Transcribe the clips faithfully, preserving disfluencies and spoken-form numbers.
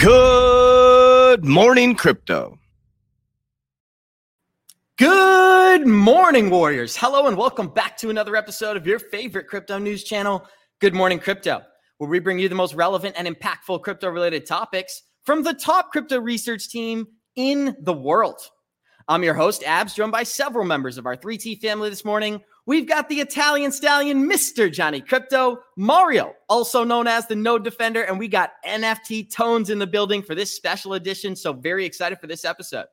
Good morning, crypto. Good morning, warriors. Hello and welcome back to another episode of your favorite crypto news channel, Good Morning Crypto, where we bring you the most relevant and impactful crypto-related topics from the top crypto research team in the world. I'm your host, Abs, joined by several members of our three T family this morning. We've got the Italian stallion, Mister Johnny Crypto, Mario, also known as the Node Defender, and we got N F T Tones in the building for this special edition, so very excited for this episode.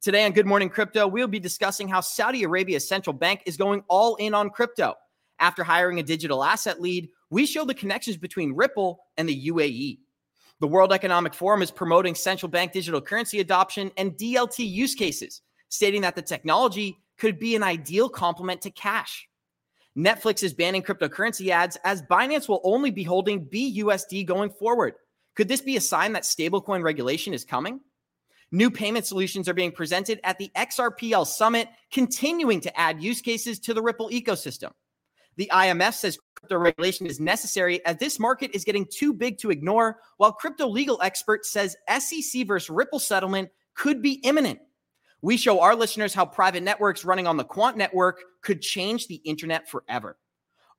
Today on Good Morning Crypto, we'll be discussing how Saudi Arabia's central bank is going all in on crypto. After hiring a digital asset lead, we show the connections between Ripple and the U A E. The World Economic Forum is promoting central bank digital currency adoption and D L T use cases, stating that the technology could be an ideal complement to cash. Netflix is banning cryptocurrency ads as Binance will only be holding B U S D going forward. Could this be a sign that stablecoin regulation is coming? New payment solutions are being presented at the X R P L summit, continuing to add use cases to the Ripple ecosystem. The I M F says crypto regulation is necessary as this market is getting too big to ignore, while crypto legal expert says S E C versus Ripple settlement could be imminent. We show our listeners how private networks running on the Quant Network could change the internet forever.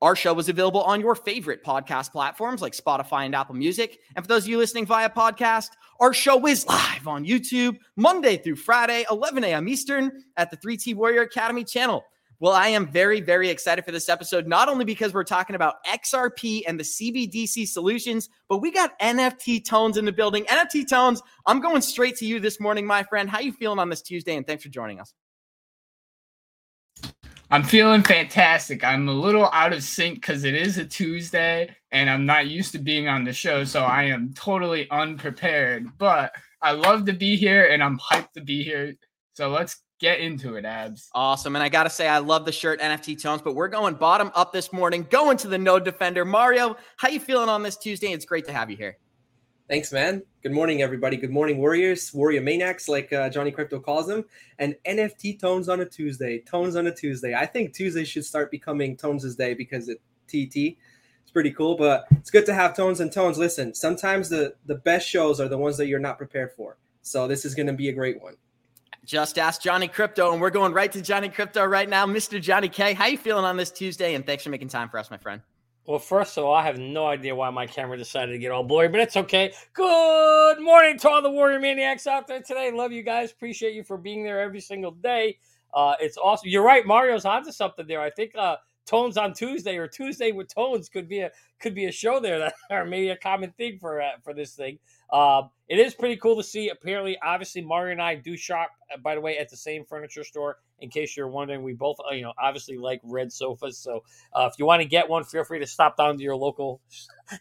Our show is available on your favorite podcast platforms like Spotify and Apple Music. And for those of you listening via podcast, our show is live on YouTube Monday through Friday, eleven a.m. Eastern at the three T Warrior Academy channel. Well, I am very, very excited for this episode, not only because we're talking about X R P and the C B D C solutions, but we got N F T Tones in the building. N F T Tones, I'm going straight to you this morning, my friend. How you feeling on this Tuesday? And thanks for joining us. I'm feeling fantastic. I'm a little out of sync because it is a Tuesday, and I'm not used to being on the show, so I am totally unprepared. But I love to be here, and I'm hyped to be here. So let's get into it, Abs. Awesome. And I got to say, I love the shirt, N F T Tones, but we're going bottom up this morning, going to the Node Defender. Mario, how you feeling on this Tuesday? It's great to have you here. Thanks, man. Good morning, everybody. Good morning, warriors, warrior maniacs, like uh, Johnny Crypto calls them, and N F T Tones on a Tuesday. Tones on a Tuesday. I think Tuesday should start becoming Tones' Day because it's T T. It's pretty cool, but it's good to have Tones and Tones. Listen, sometimes the, the best shows are the ones that you're not prepared for, so this is going to be a great one. Just ask Johnny Crypto, and we're going right to Johnny Crypto right now. Mister Johnny K, how you feeling on this Tuesday? And thanks for making time for us, my friend. Well, first of all, I have no idea why my camera decided to get all blurry, but it's okay. Good morning to all the warrior maniacs out there today. Love you guys. Appreciate you for being there every single day. Uh, it's awesome. You're right. Mario's onto something there. I think uh, Tones on Tuesday or Tuesday with Tones could be a could be a show there, that or maybe a common thing for uh, for this thing. Uh, it is pretty cool to see. Apparently, obviously, Mario and I do shop, by the way, at the same furniture store. In case you're wondering, we both, you know, obviously like red sofas. So uh, if you want to get one, feel free to stop down to your local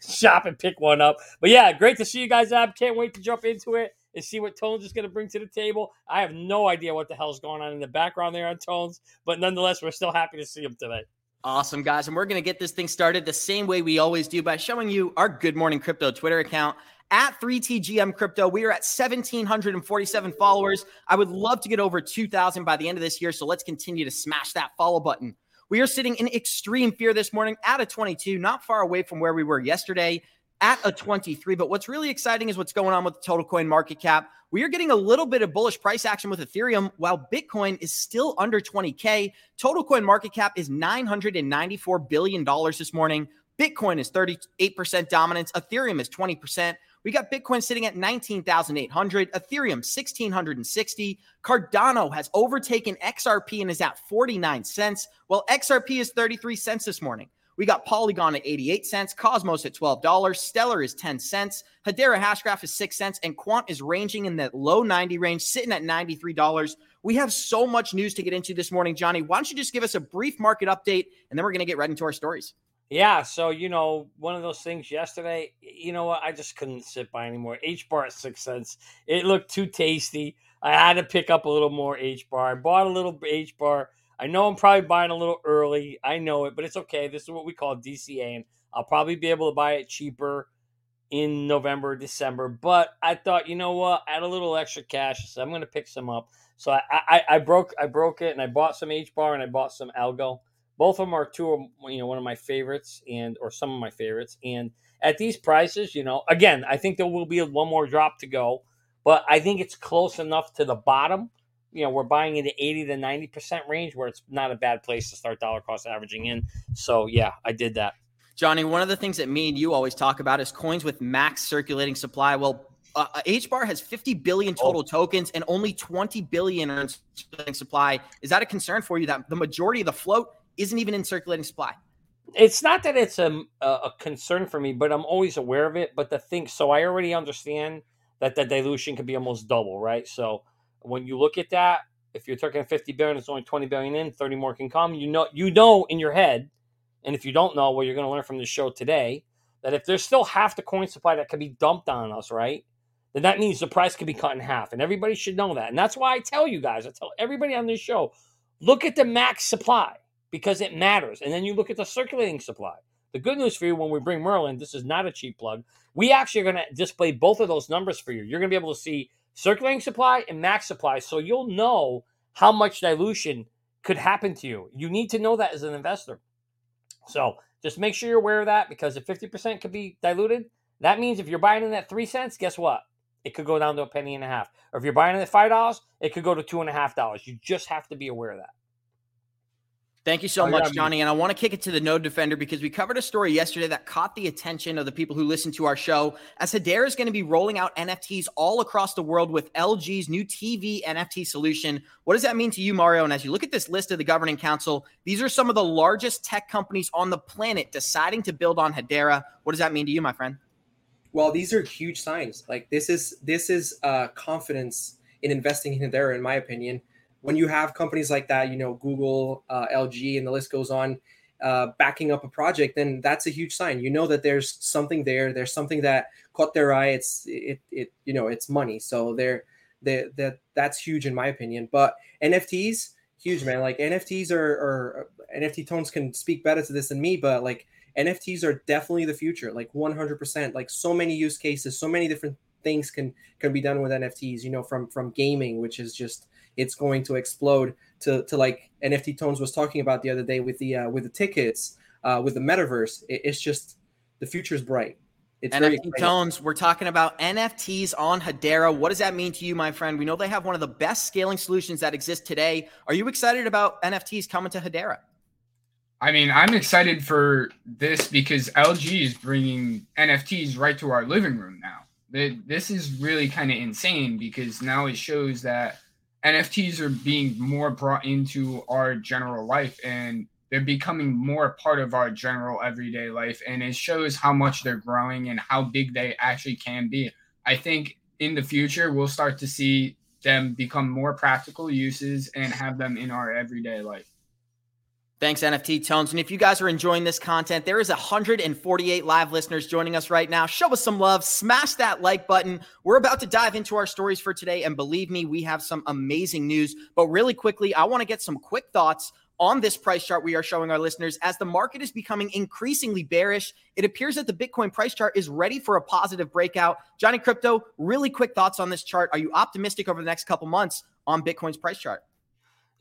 shop and pick one up. But yeah, great to see you guys up. Can't wait to jump into it and see what Tones is going to bring to the table. I have no idea what the hell's going on in the background there on Tones, but nonetheless, we're still happy to see him today. Awesome, guys. And we're going to get this thing started the same way we always do by showing you our Good Morning Crypto Twitter account. At three T G M Crypto, we are at one thousand seven hundred forty-seven followers. I would love to get over two thousand by the end of this year, so let's continue to smash that follow button. We are sitting in extreme fear this morning at a twenty-two, not far away from where we were yesterday at a twenty-three. But what's really exciting is what's going on with the total coin market cap. We are getting a little bit of bullish price action with Ethereum while Bitcoin is still under twenty K. Total coin market cap is nine hundred ninety-four billion dollars this morning. Bitcoin is thirty-eight percent dominance. Ethereum is twenty percent. We got Bitcoin sitting at nineteen thousand eight hundred, Ethereum one thousand six hundred sixty, Cardano has overtaken X R P and is at forty-nine cents, while X R P is thirty-three cents this morning. We got Polygon at eighty-eight cents, Cosmos at twelve dollars, Stellar is ten cents, Hedera Hashgraph is six cents, and Quant is ranging in that low ninety range, sitting at ninety-three dollars. We have so much news to get into this morning, Johnny. Why don't you just give us a brief market update, and then we're going to get right into our stories. Yeah, so, you know, one of those things yesterday, you know what? I just couldn't sit by anymore. H bar at six cents. It looked too tasty. I had to pick up a little more H bar. I bought a little H bar. I know I'm probably buying a little early. I know it, but it's okay. This is what we call D C A, and I'll probably be able to buy it cheaper in November, December. But I thought, you know what? I had a little extra cash, so I'm going to pick some up. So I, I, I broke I broke it, and I bought some H bar, and I bought some Algo. Both of them are two, you know, one of my favorites, and or some of my favorites. And at these prices, you know, again, I think there will be one more drop to go, but I think it's close enough to the bottom. You know, we're buying in the eighty to ninety percent range where it's not a bad place to start dollar cost averaging in. So, yeah, I did that. Johnny, one of the things that me and you always talk about is coins with max circulating supply. Well, Uh, H bar has fifty billion total oh. tokens and only twenty billion are in circulating supply. Is that a concern for you that the majority of the float isn't even in circulating supply? It's not that it's a, a concern for me, but I'm always aware of it. But the thing, so I already understand that the dilution could be almost double, right? So when you look at that, if you're talking fifty billion, it's only twenty billion in, thirty more can come. You know, you know in your head, and if you don't know, well, you're going to learn from the show today that if there's still half the coin supply that could be dumped on us, right? Then that means the price could be cut in half. And everybody should know that. And that's why I tell you guys, I tell everybody on this show, look at the max supply because it matters. And then you look at the circulating supply. The good news for you when we bring Merlin, this is not a cheap plug. We actually are going to display both of those numbers for you. You're going to be able to see circulating supply and max supply. So you'll know how much dilution could happen to you. You need to know that as an investor. So just make sure you're aware of that because if fifty percent could be diluted, that means if you're buying in at three cents, guess what? It could go down to a penny and a half. Or if you're buying it at five dollars, it could go to two and a half dollars. You just have to be aware of that. Thank you so oh, much, yeah, Johnny. And I want to kick it to the Node Defender because we covered a story yesterday that caught the attention of the people who listen to our show as Hedera is going to be rolling out N F Ts all across the world with L G's new T V N F T solution. What does that mean to you, Mario? And as you look at this list of the governing council, these are some of the largest tech companies on the planet deciding to build on Hedera. What does that mean to you, my friend? Well, these are huge signs. Like this is this is uh, confidence in investing in Hedera, in my opinion. When you have companies like that, you know, Google, uh, L G, and the list goes on, uh, backing up a project, then that's a huge sign. You know that there's something there. There's something that caught their eye. It's it it you know it's money. So they're they that that's huge in my opinion. But N F Ts, huge man. Like N F Ts are, are N F T Tones can speak better to this than me, but like. N F Ts are definitely the future, like one hundred percent, like so many use cases, so many different things can, can be done with N F Ts, you know, from, from gaming, which is just, it's going to explode to, to like N F T Tones was talking about the other day with the, uh, with the tickets, uh, with the metaverse. It, it's just, the future's bright. It's N F T Tones, we're talking about N F Ts on Hedera. What does that mean to you, my friend? We know they have one of the best scaling solutions that exist today. Are you excited about N F Ts coming to Hedera? I mean, I'm excited for this because L G is bringing N F Ts right to our living room now. This is really kind of insane because now it shows that N F Ts are being more brought into our general life and they're becoming more part of our general everyday life. And it shows how much they're growing and how big they actually can be. I think in the future, we'll start to see them become more practical uses and have them in our everyday life. Thanks, N F T Tones. And if you guys are enjoying this content, there is one hundred forty-eight live listeners joining us right now. Show us some love. Smash that like button. We're about to dive into our stories for today. And believe me, we have some amazing news. But really quickly, I want to get some quick thoughts on this price chart we are showing our listeners. As the market is becoming increasingly bearish, it appears that the Bitcoin price chart is ready for a positive breakout. Johnny Crypto, really quick thoughts on this chart. Are you optimistic over the next couple months on Bitcoin's price chart?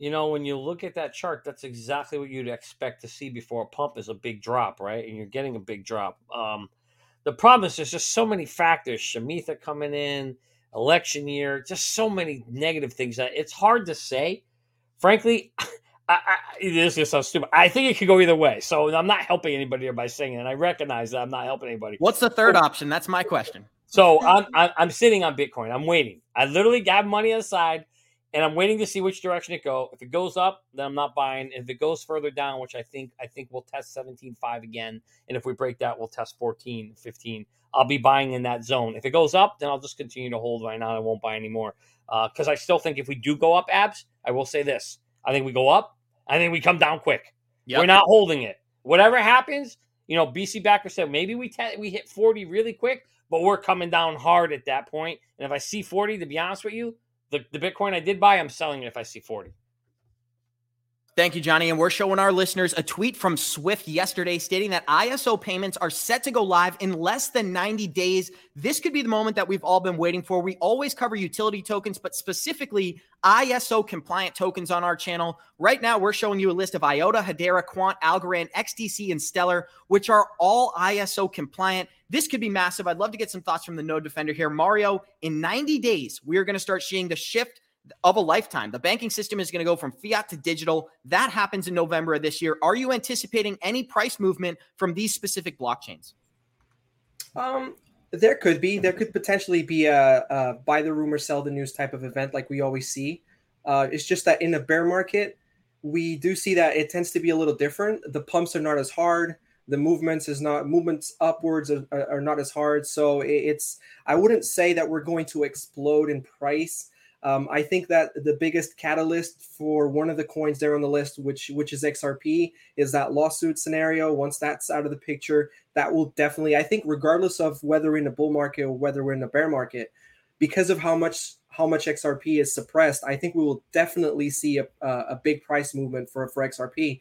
You know, when you look at that chart, that's exactly what you'd expect to see before a pump is a big drop, right? And you're getting a big drop. Um, the problem is there's just so many factors. Shemitah coming in, election year, just so many negative things that it's hard to say. Frankly, I, I, this is going to sound stupid. I think it could go either way. So I'm not helping anybody here by saying it. And I recognize that I'm not helping anybody. What's the third option? That's my question. So I'm I'm sitting on Bitcoin. I'm waiting. I literally got money on the side. And I'm waiting to see which direction it go. If it goes up, then I'm not buying. If it goes further down, which I think I think we'll test seventeen point five again, and if we break that, we'll test fourteen, fifteen. I'll be buying in that zone. If it goes up, then I'll just continue to hold right now. I won't buy anymore because uh, I still think if we do go up, abs, I will say this. I think we go up. I think we come down quick. Yep. We're not holding it. Whatever happens, you know, B C Backer said maybe we te- we hit forty really quick, but we're coming down hard at that point. And if I see forty, to be honest with you, The, the Bitcoin I did buy, I'm selling it if I see forty. Thank you, Johnny. And we're showing our listeners a tweet from Swift yesterday stating that I S O payments are set to go live in less than ninety days. This could be the moment that we've all been waiting for. We always cover utility tokens, but specifically I S O compliant tokens on our channel. Right now, we're showing you a list of IOTA, Hedera, Quant, Algorand, X D C, and Stellar, which are all I S O compliant. This could be massive. I'd love to get some thoughts from the Node Defender here. Mario, in ninety days, we are going to start seeing the shift of a lifetime. The banking system is going to go from fiat to digital. That happens in November of this year. Are you anticipating any price movement from these specific blockchains? Um, there could be. There could potentially be a, a buy the rumor, sell the news type of event like we always see. Uh, it's just that in a bear market, we do see that it tends to be a little different. The pumps are not as hard. The movements is not movements upwards are, are not as hard. So it's I wouldn't say that we're going to explode in price. Um, I think that the biggest catalyst for one of the coins there on the list, which which is X R P, is that lawsuit scenario. Once that's out of the picture, that will definitely, I think, regardless of whether we're in a bull market or whether we're in a bear market, because of how much how much X R P is suppressed, I think we will definitely see a a big price movement for for X R P,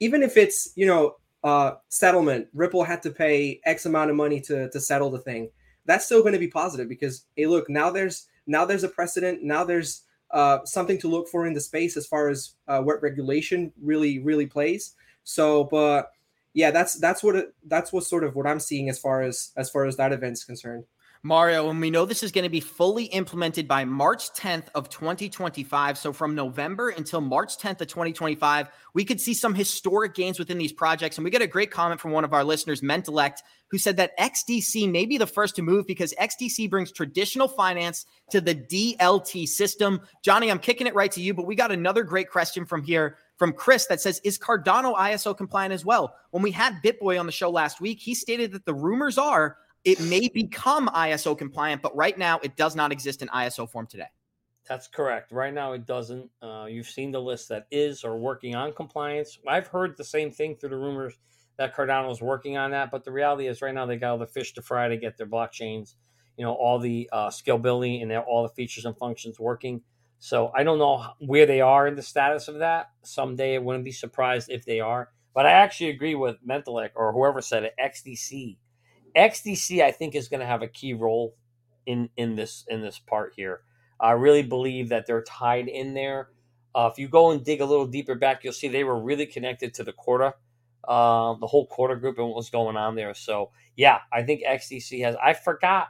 even if it's you know. Uh, settlement. Ripple had to pay X amount of money to, to settle the thing. That's still going to be positive because, hey, look, now there's now there's a precedent. Now there's uh, something to look for in the space as far as uh, what regulation really really plays. So, but yeah, that's that's what it, that's what sort of what I'm seeing as far as as far as that event's concerned. Mario, and we know this is going to be fully implemented by March tenth of twenty twenty-five. So from November until March tenth of twenty twenty-five, we could see some historic gains within these projects. And we got a great comment from one of our listeners, Mentelect, who said that X D C may be the first to move because X D C brings traditional finance to the D L T system. Johnny, I'm kicking it right to you, but we got another great question from here from Chris that says, is Cardano I S O compliant as well? When we had BitBoy on the show last week, he stated that the rumors are it may become I S O compliant, but right now it does not exist in I S O form today. That's correct. Right now it doesn't. Uh, you've seen the list that is or working on compliance. I've heard the same thing through the rumors that Cardano is working on that, but the reality is right now they got all the fish to fry to get their blockchains, you know, all the uh, scalability and all the features and functions working. So I don't know where they are in the status of that. Someday I wouldn't be surprised if they are. But I actually agree with Mentelec or whoever said it, X D C. X D C, I think, is going to have a key role in, in this in this part here. I really believe that they're tied in there. Uh, if you go and dig a little deeper back, you'll see they were really connected to the Corda, uh, the whole Corda group and what was going on there. So, yeah, I think X D C has – I forgot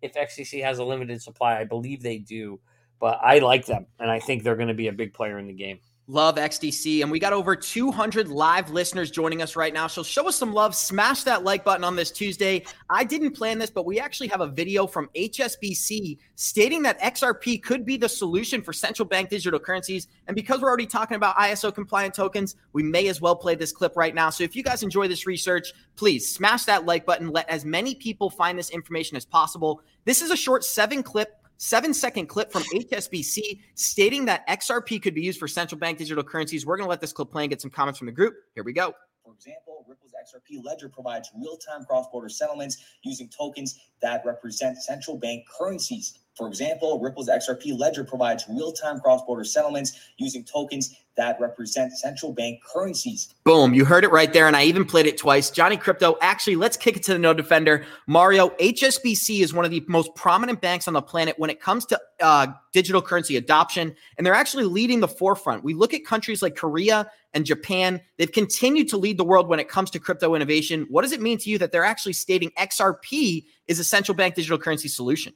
if X D C has a limited supply. I believe they do, but I like them, and I think they're going to be a big player in the game. Love X D C. And we got over two hundred live listeners joining us right now. So show us some love. Smash that like button on this Tuesday. I didn't plan this, but we actually have a video from H S B C stating that X R P could be the solution for central bank digital currencies. And because we're already talking about I S O compliant tokens, we may as well play this clip right now. So if you guys enjoy this research, please smash that like button. Let as many people find this information as possible. This is a short seven clip. Seven second clip from H S B C stating that X R P could be used for central bank digital currencies. We're going to let this clip play and get some comments from the group. Here we go. For example, Ripple's X R P ledger provides real-time cross-border settlements using tokens that represent central bank currencies. For example, Ripple's X R P ledger provides real-time cross-border settlements using tokens that represent central bank currencies. Boom, you heard it right there, and I even played it twice. Johnny Crypto, actually, let's kick it to the Node Defender. Mario, H S B C is one of the most prominent banks on the planet when it comes to uh, digital currency adoption, and they're actually leading the forefront. We look at countries like Korea and Japan. They've continued to lead the world when it comes to crypto innovation. What does it mean to you that they're actually stating X R P is a central bank digital currency solution?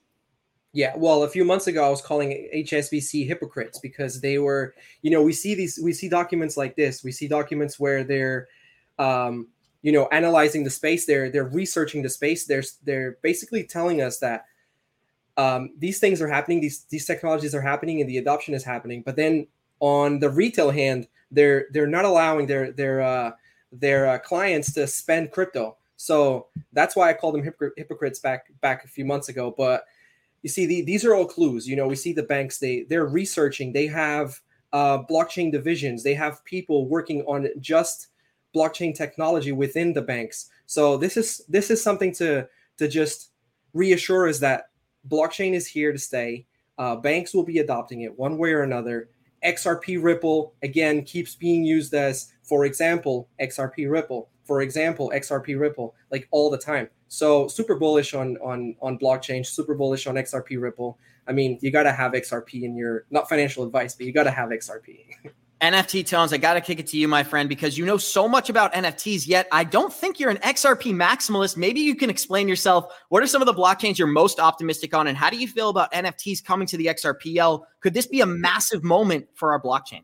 Yeah, well, a few months ago, I was calling H S B C hypocrites because they were, you know, we see these, we see documents like this. We see documents where they're, um, you know, analyzing the space. They're, they're researching the space. They're, they're basically telling us that um, these things are happening. These these technologies are happening, and the adoption is happening. But then on the retail hand, they're they're not allowing their their uh, their uh, clients to spend crypto. So that's why I called them hypocr- hypocrites back back a few months ago. But you see, the, these are all clues. You know, we see the banks. They they're researching. They have uh, blockchain divisions. They have people working on just blockchain technology within the banks. So this is this is something to to just reassure us that blockchain is here to stay. Uh, banks will be adopting it one way or another. X R P Ripple, again, keeps being used as, for example, XRP Ripple, for example, XRP Ripple, like all the time. So super bullish on on on blockchain, super bullish on X R P Ripple. I mean, you got to have X R P in your, not financial advice, but you got to have X R P. N F T Tones, I got to kick it to you, my friend, because you know so much about N F Ts, yet I don't think you're an X R P maximalist. Maybe you can explain yourself. What are some of the blockchains you're most optimistic on, and how do you feel about N F Ts coming to the X R P L? Could this be a massive moment for our blockchain?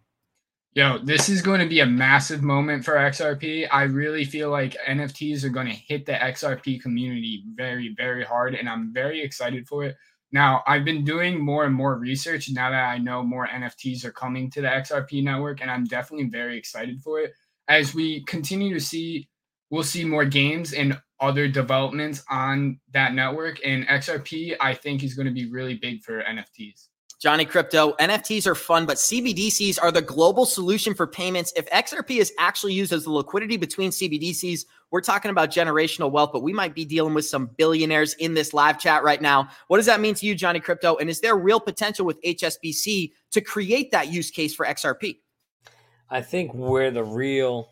Yo, this is going to be a massive moment for X R P. I really feel like N F Ts are going to hit the X R P community very, very hard, and I'm very excited for it. Now, I've been doing more and more research now that I know more N F Ts are coming to the X R P network, and I'm definitely very excited for it. As we continue to see, we'll see more games and other developments on that network, and X R P, I think, is going to be really big for N F Ts. Johnny Crypto, N F Ts are fun, but C B D Cs are the global solution for payments. If X R P is actually used as the liquidity between C B D Cs, we're talking about generational wealth, but we might be dealing with some billionaires in this live chat right now. What does that mean to you, Johnny Crypto? And is there real potential with H S B C to create that use case for X R P? I think where the real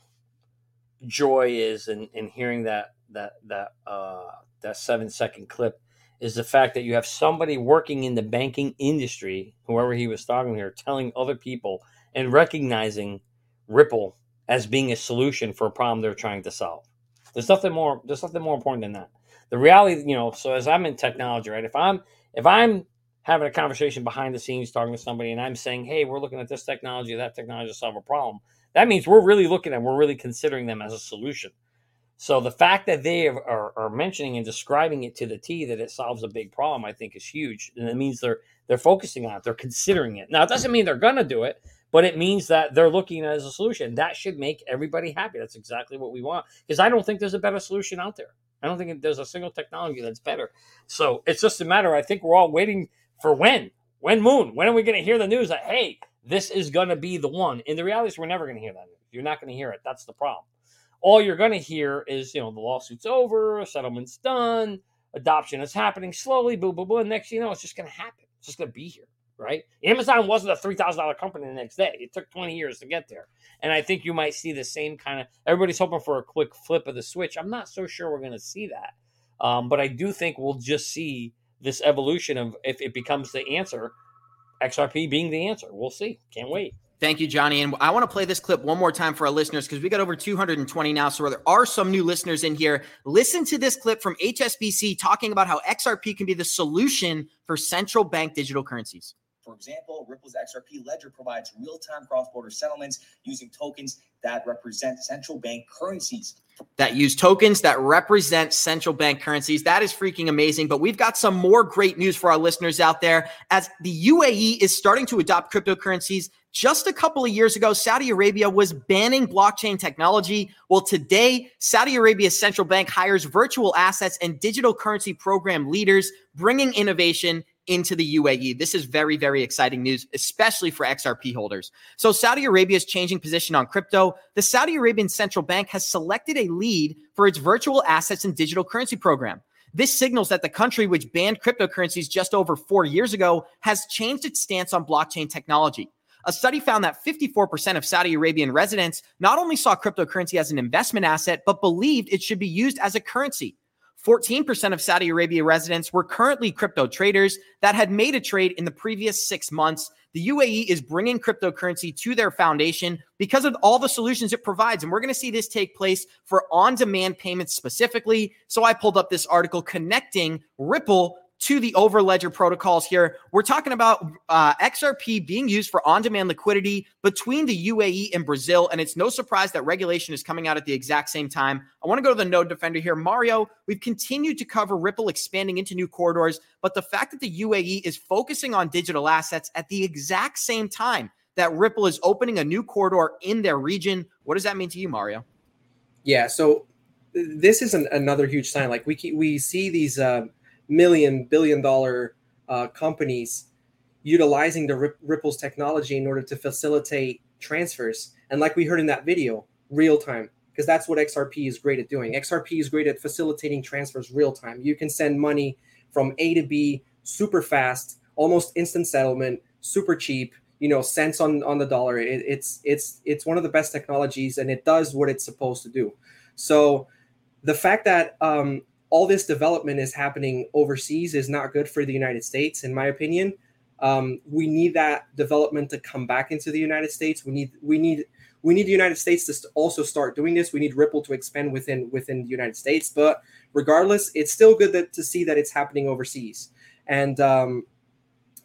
joy is in, in hearing that that that uh, that seven second clip is the fact that you have somebody working in the banking industry, whoever he was talking here, telling other people and recognizing Ripple as being a solution for a problem they're trying to solve. There's nothing more. There's nothing more important than that. The reality, you know. So as I'm in technology, right? If I'm if I'm having a conversation behind the scenes, talking to somebody, and I'm saying, "Hey, we're looking at this technology, that technology to solve a problem," that means we're really looking at, we're really considering them as a solution. So the fact that they are, are mentioning and describing it to the T that it solves a big problem, I think is huge. And it means they're they're focusing on it. They're considering it. Now, it doesn't mean they're going to do it, but it means that they're looking at it as a solution. That should make everybody happy. That's exactly what we want, because I don't think there's a better solution out there. I don't think there's a single technology that's better. So it's just a matter, I think we're all waiting for when. When, Moon? When are we going to hear the news that, hey, this is going to be the one? And the reality is we're never going to hear that news. You're not going to hear it. That's the problem. All you're going to hear is, you know, the lawsuit's over, settlement's done, adoption is happening slowly, boo, boo, boo. And next thing you know, it's just going to happen. It's just going to be here, right? Amazon wasn't a three thousand dollars company the next day. It took twenty years to get there. And I think you might see the same kind of, everybody's hoping for a quick flip of the switch. I'm not so sure we're going to see that. Um, but I do think we'll just see this evolution of, if it becomes the answer, X R P being the answer. We'll see. Can't wait. Thank you, Johnny. And I want to play this clip one more time for our listeners, because we got over two hundred twenty now. So there are some new listeners in here. Listen to this clip from H S B C talking about how X R P can be the solution for central bank digital currencies. For example, Ripple's X R P ledger provides real-time cross-border settlements using tokens that represent central bank currencies. That use tokens that represent central bank currencies. That is freaking amazing. But we've got some more great news for our listeners out there. As the U A E is starting to adopt cryptocurrencies, just a couple of years ago, Saudi Arabia was banning blockchain technology. Well, today, Saudi Arabia's central bank hires virtual assets and digital currency program leaders, bringing innovation into the U A E. This is very, very exciting news, especially for X R P holders. So Saudi Arabia's changing position on crypto. The Saudi Arabian central bank has selected a lead for its virtual assets and digital currency program. This signals that the country, which banned cryptocurrencies just over four years ago, has changed its stance on blockchain technology. A study found that fifty-four percent of Saudi Arabian residents not only saw cryptocurrency as an investment asset, but believed it should be used as a currency. fourteen percent of Saudi Arabia residents were currently crypto traders that had made a trade in the previous six months. The U A E is bringing cryptocurrency to their foundation because of all the solutions it provides. And we're going to see this take place for on-demand payments specifically. So I pulled up this article connecting Ripple to the Overledger protocols here. We're talking about uh, X R P being used for on-demand liquidity between the U A E and Brazil, and it's no surprise that regulation is coming out at the exact same time. I want to go to the Node Defender here. Mario, we've continued to cover Ripple expanding into new corridors, but the fact that the U A E is focusing on digital assets at the exact same time that Ripple is opening a new corridor in their region, what does that mean to you, Mario? Yeah, so this is an, another huge sign. Like we we see these... Uh, million, billion dollar uh, companies utilizing the Rip- Ripple's technology in order to facilitate transfers. And like we heard in that video, real time, because that's what X R P is great at doing. X R P is great at facilitating transfers real time. You can send money from A to B super fast, almost instant settlement, super cheap, you know, cents on, on the dollar. It, it's, it's, it's one of the best technologies, and it does what it's supposed to do. So the fact that, um, all this development is happening overseas is not good for the United States, in my opinion. Um, we need that development to come back into the United States. We need we need we need the United States to also start doing this. We need Ripple to expand within within the United States. But regardless, it's still good that, to see that it's happening overseas. And um,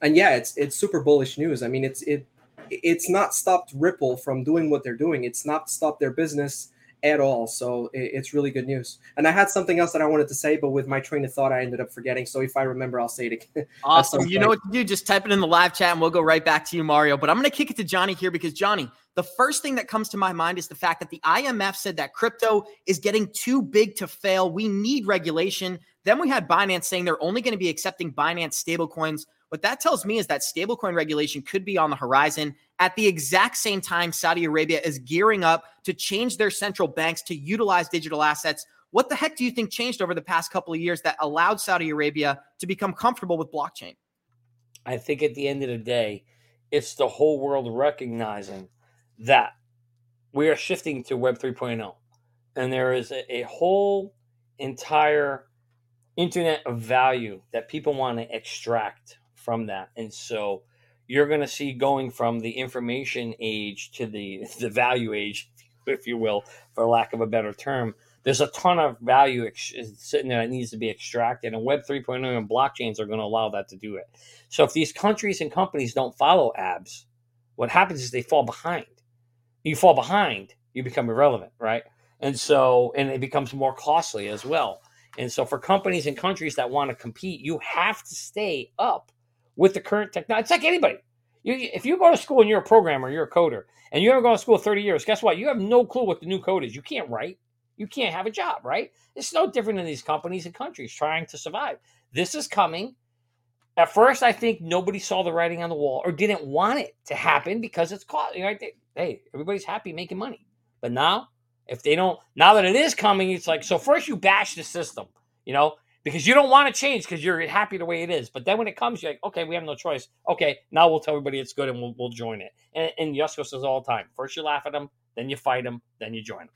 and yeah, it's it's super bullish news. I mean, it's it it's not stopped Ripple from doing what they're doing. It's not stopped their business at all. So it's really good news. And I had something else that I wanted to say, but with my train of thought, I ended up forgetting. So if I remember, I'll say it again. Awesome. You know what to do. Just type it in the live chat and we'll go right back to you, Mario. But I'm going to kick it to Johnny here because, Johnny, the first thing that comes to my mind is the fact that the I M F said that crypto is getting too big to fail. We need regulation. Then we had Binance saying they're only going to be accepting Binance stablecoins. What that tells me is that stablecoin regulation could be on the horizon. At the exact same time, Saudi Arabia is gearing up to change their central banks to utilize digital assets. What the heck do you think changed over the past couple of years that allowed Saudi Arabia to become comfortable with blockchain? I think at the end of the day, it's the whole world recognizing that we are shifting to Web 3.0. And there is a, a whole entire internet of value that people want to extract from that. And so you're going to see going from the information age to the, the value age, if you will, for lack of a better term. There's a ton of value ex- sitting there that needs to be extracted, and Web 3.0 and blockchains are going to allow that to do it. So if these countries and companies don't follow A B S, what happens is they fall behind. You fall behind, you become irrelevant, right? And so, and it becomes more costly as well. And so for companies and countries that want to compete, you have to stay up with the current technology. It's like anybody. You, if you go to school and you're a programmer, you're a coder, and you haven't gone to school thirty years, guess what? You have no clue what the new code is. You can't write. You can't have a job, right? It's no different than these companies and countries trying to survive. This is coming. At first, I think nobody saw the writing on the wall or didn't want it to happen because it's caught. You know, hey, everybody's happy making money. But now, if they don't, now that it is coming, it's like, so first you bash the system, you know, because you don't want to change because you're happy the way it is. But then when it comes, you're like, okay, we have no choice. Okay, now we'll tell everybody it's good and we'll, we'll join it. And, and Yusko says all the time, first you laugh at them, then you fight them, then you join them.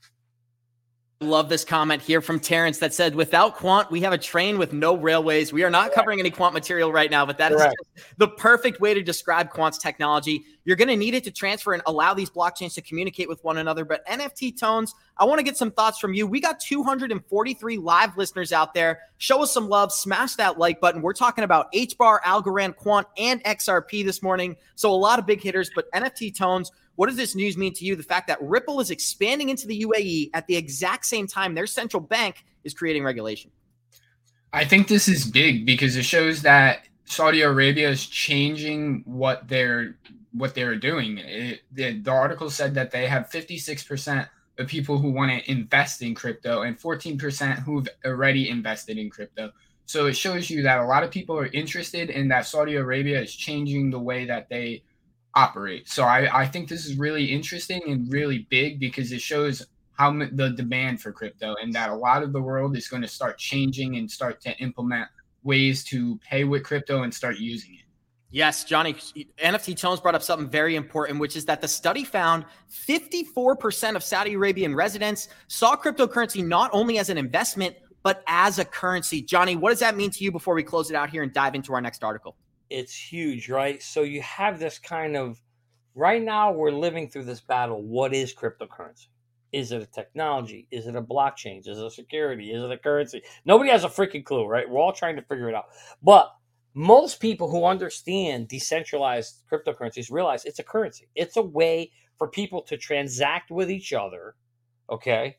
Love this comment here from Terrence that said, without Quant, we have a train with no railways. We are not Correct. covering any Quant material right now, but that Correct. is just the perfect way to describe Quant's technology. You're going to need it to transfer and allow these blockchains to communicate with one another. But N F T Tones, I want to get some thoughts from you. We got two hundred forty-three live listeners out there. Show us some love. Smash that like button. We're talking about H B A R, Algorand, Quant, and X R P this morning. So a lot of big hitters, but N F T Tones, what does this news mean to you? The fact that Ripple is expanding into the U A E at the exact same time their central bank is creating regulation. I think this is big because it shows that Saudi Arabia is changing what they're what they're doing. It, the, the article said that they have fifty-six percent of people who want to invest in crypto and fourteen percent who've already invested in crypto. So it shows you that a lot of people are interested and that Saudi Arabia is changing the way that they operate. So I, I think this is really interesting and really big because it shows how m- the demand for crypto and that a lot of the world is going to start changing and start to implement ways to pay with crypto and start using it. Yes, Johnny, N F T Tones brought up something very important, which is that the study found fifty-four percent of Saudi Arabian residents saw cryptocurrency not only as an investment, but as a currency. Johnny, what does that mean to you before we close it out here and dive into our next article? It's huge, right? So you have this kind of, right now we're living through this battle. What is cryptocurrency? Is it a technology? Is it a blockchain? Is it a security? Is it a currency? Nobody has a freaking clue, right? We're all trying to figure it out. But most people who understand decentralized cryptocurrencies realize it's a currency. It's a way for people to transact with each other, okay,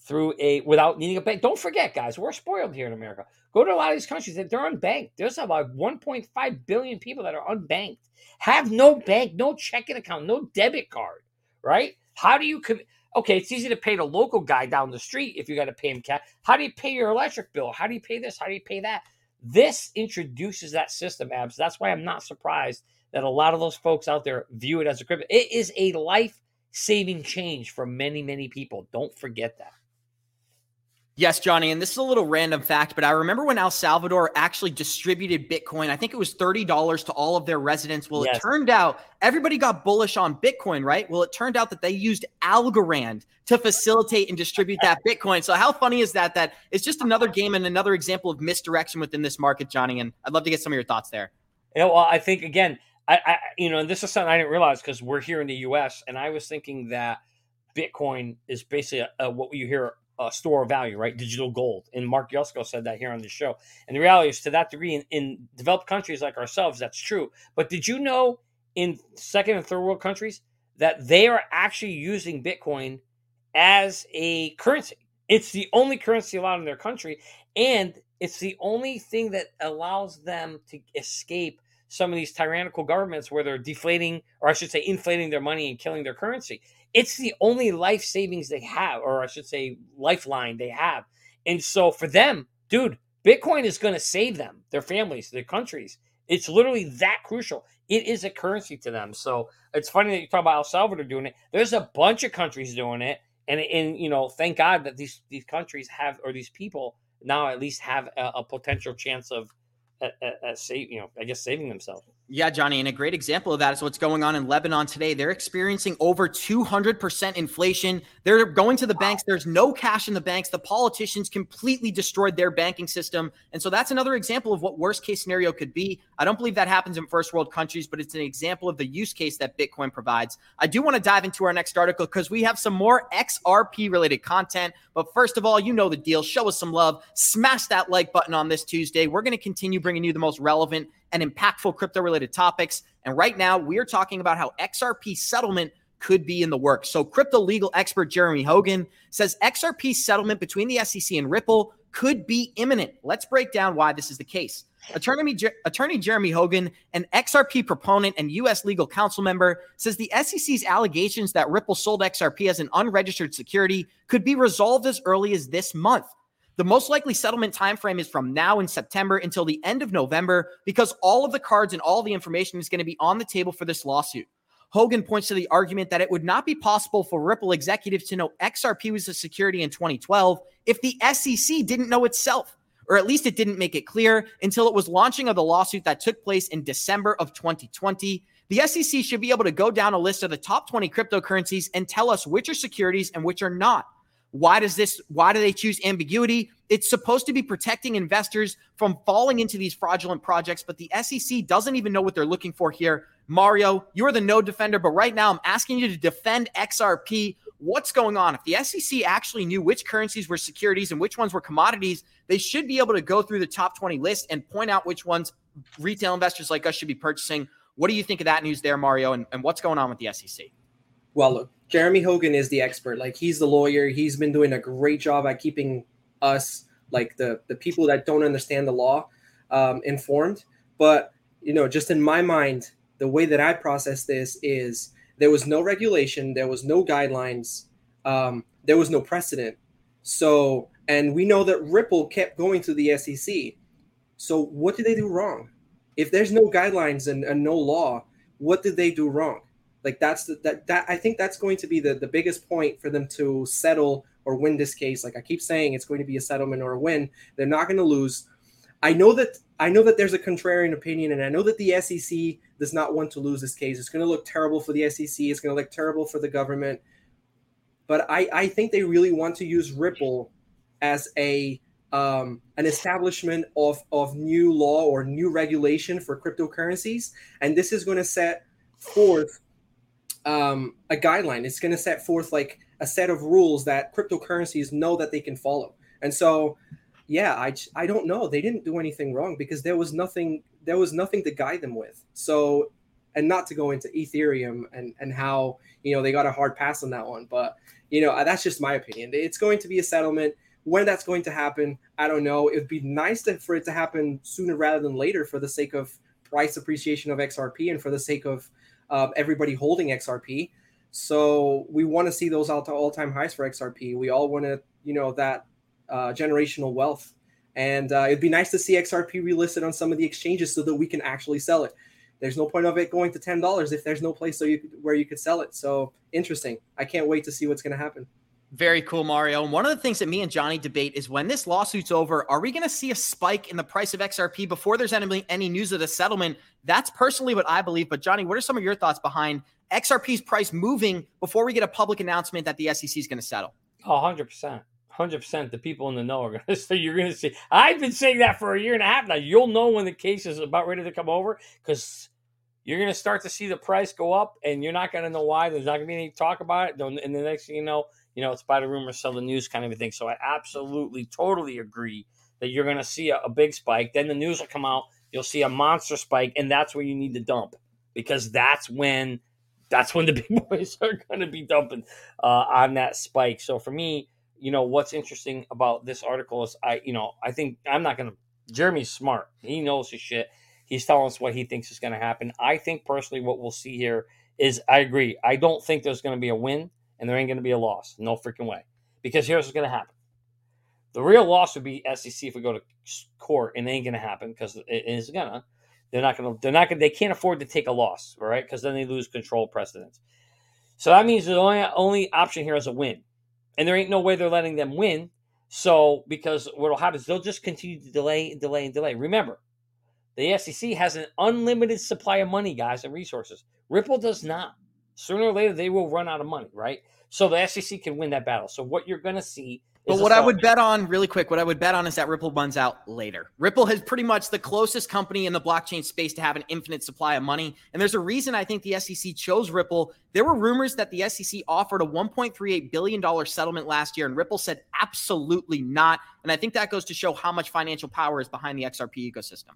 through a without needing a bank. Don't forget, guys, we're spoiled here in America. Go to a lot of these countries that they're unbanked. There's about one point five billion people that are unbanked, have no bank, no checking account, no debit card, right? How do you com- Okay, it's easy to pay the local guy down the street if you got to pay him cash. How do you pay your electric bill? How do you pay this? How do you pay that? This introduces that system, Abs. That's why I'm not surprised that a lot of those folks out there view it as a crypto. It is a life-saving change for many, many people. Don't forget that. Yes, Johnny, and this is a little random fact, but I remember when El Salvador actually distributed Bitcoin, I think it was thirty dollars to all of their residents. Well, yes. It turned out everybody got bullish on Bitcoin, right? Well, it turned out that they used Algorand to facilitate and distribute that Bitcoin. So how funny is that? That it's just another game and another example of misdirection within this market, Johnny, and I'd love to get some of your thoughts there. Yeah, well, I think, again, I, I you know, and this is something I didn't realize because we're here in the U S, and I was thinking that Bitcoin is basically a, a, what you hear – Uh, store of value, right? Digital gold. And Mark Yusko said that here on the show. And the reality is, to that degree, in, in developed countries like ourselves, that's true. But did you know in second and third world countries that they are actually using Bitcoin as a currency? It's the only currency allowed in their country. And it's the only thing that allows them to escape some of these tyrannical governments where they're deflating, or I should say inflating their money and killing their currency. It's the only life savings they have, or I should say lifeline they have. And so for them, dude, Bitcoin is going to save them, their families, their countries. It's literally that crucial. It is a currency to them. So it's funny that you talk about El Salvador doing it. There's a bunch of countries doing it. And, and you know, thank God that these, these countries have, or these people now at least have a, a potential chance of, Uh, uh, uh, save, you know, I guess saving themselves. Yeah, Johnny, and a great example of that is what's going on in Lebanon today. They're experiencing over two hundred percent inflation. They're going to the banks. There's no cash in the banks. The politicians completely destroyed their banking system. And so that's another example of what worst case scenario could be. I don't believe that happens in first world countries, but it's an example of the use case that Bitcoin provides. I do want to dive into our next article because we have some more X R P related content. But first of all, you know the deal. Show us some love. Smash that like button on this Tuesday. We're going to continue bringing you the most relevant and impactful crypto-related topics. And right now, we're talking about how X R P settlement could be in the works. So crypto legal expert Jeremy Hogan says X R P settlement between the S E C and Ripple could be imminent. Let's break down why this is the case. Attorney, Jer- Attorney Jeremy Hogan, an X R P proponent and U S legal counsel member, says the S E C's allegations that Ripple sold X R P as an unregistered security could be resolved as early as this month. The most likely settlement timeframe is from now in September until the end of November because all of the cards and all the information is going to be on the table for this lawsuit. Hogan points to the argument that it would not be possible for Ripple executives to know X R P was a security in twenty twelve if the S E C didn't know itself, or at least it didn't make it clear until it was launching of the lawsuit that took place in December of twenty twenty. The S E C should be able to go down a list of the top twenty cryptocurrencies and tell us which are securities and which are not. Why does this, why do they choose ambiguity? It's supposed to be protecting investors from falling into these fraudulent projects, but the S E C doesn't even know what they're looking for here. Mario, you're the Node Defender, but right now I'm asking you to defend X R P. What's going on? If the S E C actually knew which currencies were securities and which ones were commodities, they should be able to go through the top twenty list and point out which ones retail investors like us should be purchasing. What do you think of that news there, Mario, and, and what's going on with the S E C? Well, look, Jeremy Hogan is the expert. Like, he's the lawyer. He's been doing a great job at keeping us, like the, the people that don't understand the law, um, informed. But, you know, just in my mind, the way that I process this is there was no regulation. There was no guidelines. Um, there was no precedent. So, and we know that Ripple kept going to the S E C. So what did they do wrong? If there's no guidelines and, and no law, what did they do wrong? Like that's the, that that I think that's going to be the, the biggest point for them to settle or win this case. Like I keep saying, it's going to be a settlement or a win. They're not going to lose. I know that I know that there's a contrarian opinion, and I know that the S E C does not want to lose this case. It's going to look terrible for the S E C. It's going to look terrible for the government. But I, I think they really want to use Ripple as a um, an establishment of of new law or new regulation for cryptocurrencies, and this is going to set forth. Um, a guideline. It's going to set forth like a a set of rules that cryptocurrencies know that they can follow. And so, yeah, I, I don't know. They didn't do anything wrong because there was nothing there was nothing to guide them with. So, and not to go into Ethereum and, and how, you know, they got a hard pass on that one. But, you know, that's just my opinion. It's going to be a settlement. When that's going to happen, I don't know. It would be nice to, for it to happen sooner rather than later for the sake of price appreciation of X R P and for the sake of uh, everybody holding X R P. So we want to see those all-time highs for X R P. We all want to, you know, that uh, generational wealth. And uh, it'd be nice to see X R P relisted on some of the exchanges so that we can actually sell it. There's no point of it going to ten dollars if there's no place so you, where you could sell it. So interesting. I can't wait to see what's going to happen. Very cool, Mario. And one of the things that me and Johnny debate is when this lawsuit's over, are we going to see a spike in the price of X R P before there's any, any news of the settlement? That's personally what I believe. But Johnny, what are some of your thoughts behind X R P's price moving before we get a public announcement that the S E C is going to settle? Oh, one hundred percent. one hundred percent the people in the know are going to say, you're going to see. I've been saying that for a year and a half now. You'll know when the case is about ready to come over because you're going to start to see the price go up and you're not going to know why. There's not going to be any talk about it. And the next thing you know, you know, it's by the rumor, sell the news kind of a thing. So I absolutely, totally agree that you're going to see a, a big spike. Then the news will come out. You'll see a monster spike. And that's where you need to dump because that's when that's when the big boys are going to be dumping uh, on that spike. So for me, you know, what's interesting about this article is I, you know, I think I'm not going to, Jeremy's smart. He knows his shit. He's telling us what he thinks is going to happen. I think personally what we'll see here is, I agree. I don't think there's going to be a win. And there ain't going to be a loss. No freaking way. Because here's what's going to happen. The real loss would be S E C if we go to court, and it ain't going to happen because it is going to. They're not going to. They're not going. They can't afford to take a loss, all right? Because then they lose control precedence. So that means the only, only option here is a win. And there ain't no way they're letting them win. So because what will happen is they'll just continue to delay and delay and delay. Remember, the S E C has an unlimited supply of money, guys, and resources. Ripple does not. Sooner or later, they will run out of money, right? So the S E C can win that battle. So what you're going to see is... But what I would bet on, really quick, what I would bet on is that Ripple runs out later. Ripple is pretty much the closest company in the blockchain space to have an infinite supply of money. And there's a reason I think the S E C chose Ripple. There were rumors that the S E C offered a one point three eight billion dollars settlement last year, and Ripple said absolutely not. And I think that goes to show how much financial power is behind the X R P ecosystem.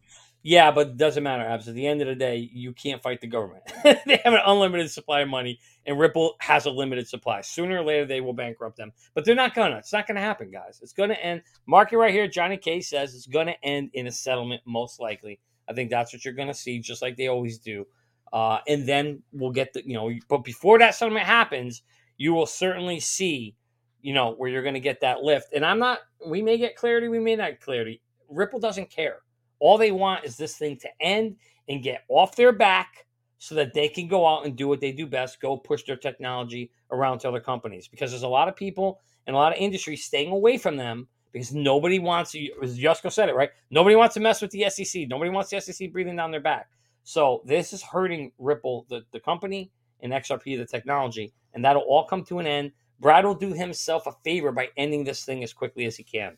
Yeah, but it doesn't matter, Abs. At the end of the day, you can't fight the government. They have an unlimited supply of money, and Ripple has a limited supply. Sooner or later, they will bankrupt them. But they're not going to. It's not going to happen, guys. It's going to end. Mark it right here. Johnny K says it's going to end in a settlement, most likely. I think that's what you're going to see, just like they always do. Uh, and then we'll get the, you know, but before that settlement happens, you will certainly see, you know, where you're going to get that lift. And I'm not, we may get clarity. We may not get clarity. Ripple doesn't care. All they want is this thing to end and get off their back so that they can go out and do what they do best. Go push their technology around to other companies because there's a lot of people and a lot of industries staying away from them because nobody wants to, as Yusko said it, right? Nobody wants to mess with the S E C. Nobody wants the S E C breathing down their back. So this is hurting Ripple, the, the company, and X R P, the technology, and that'll all come to an end. Brad will do himself a favor by ending this thing as quickly as he can.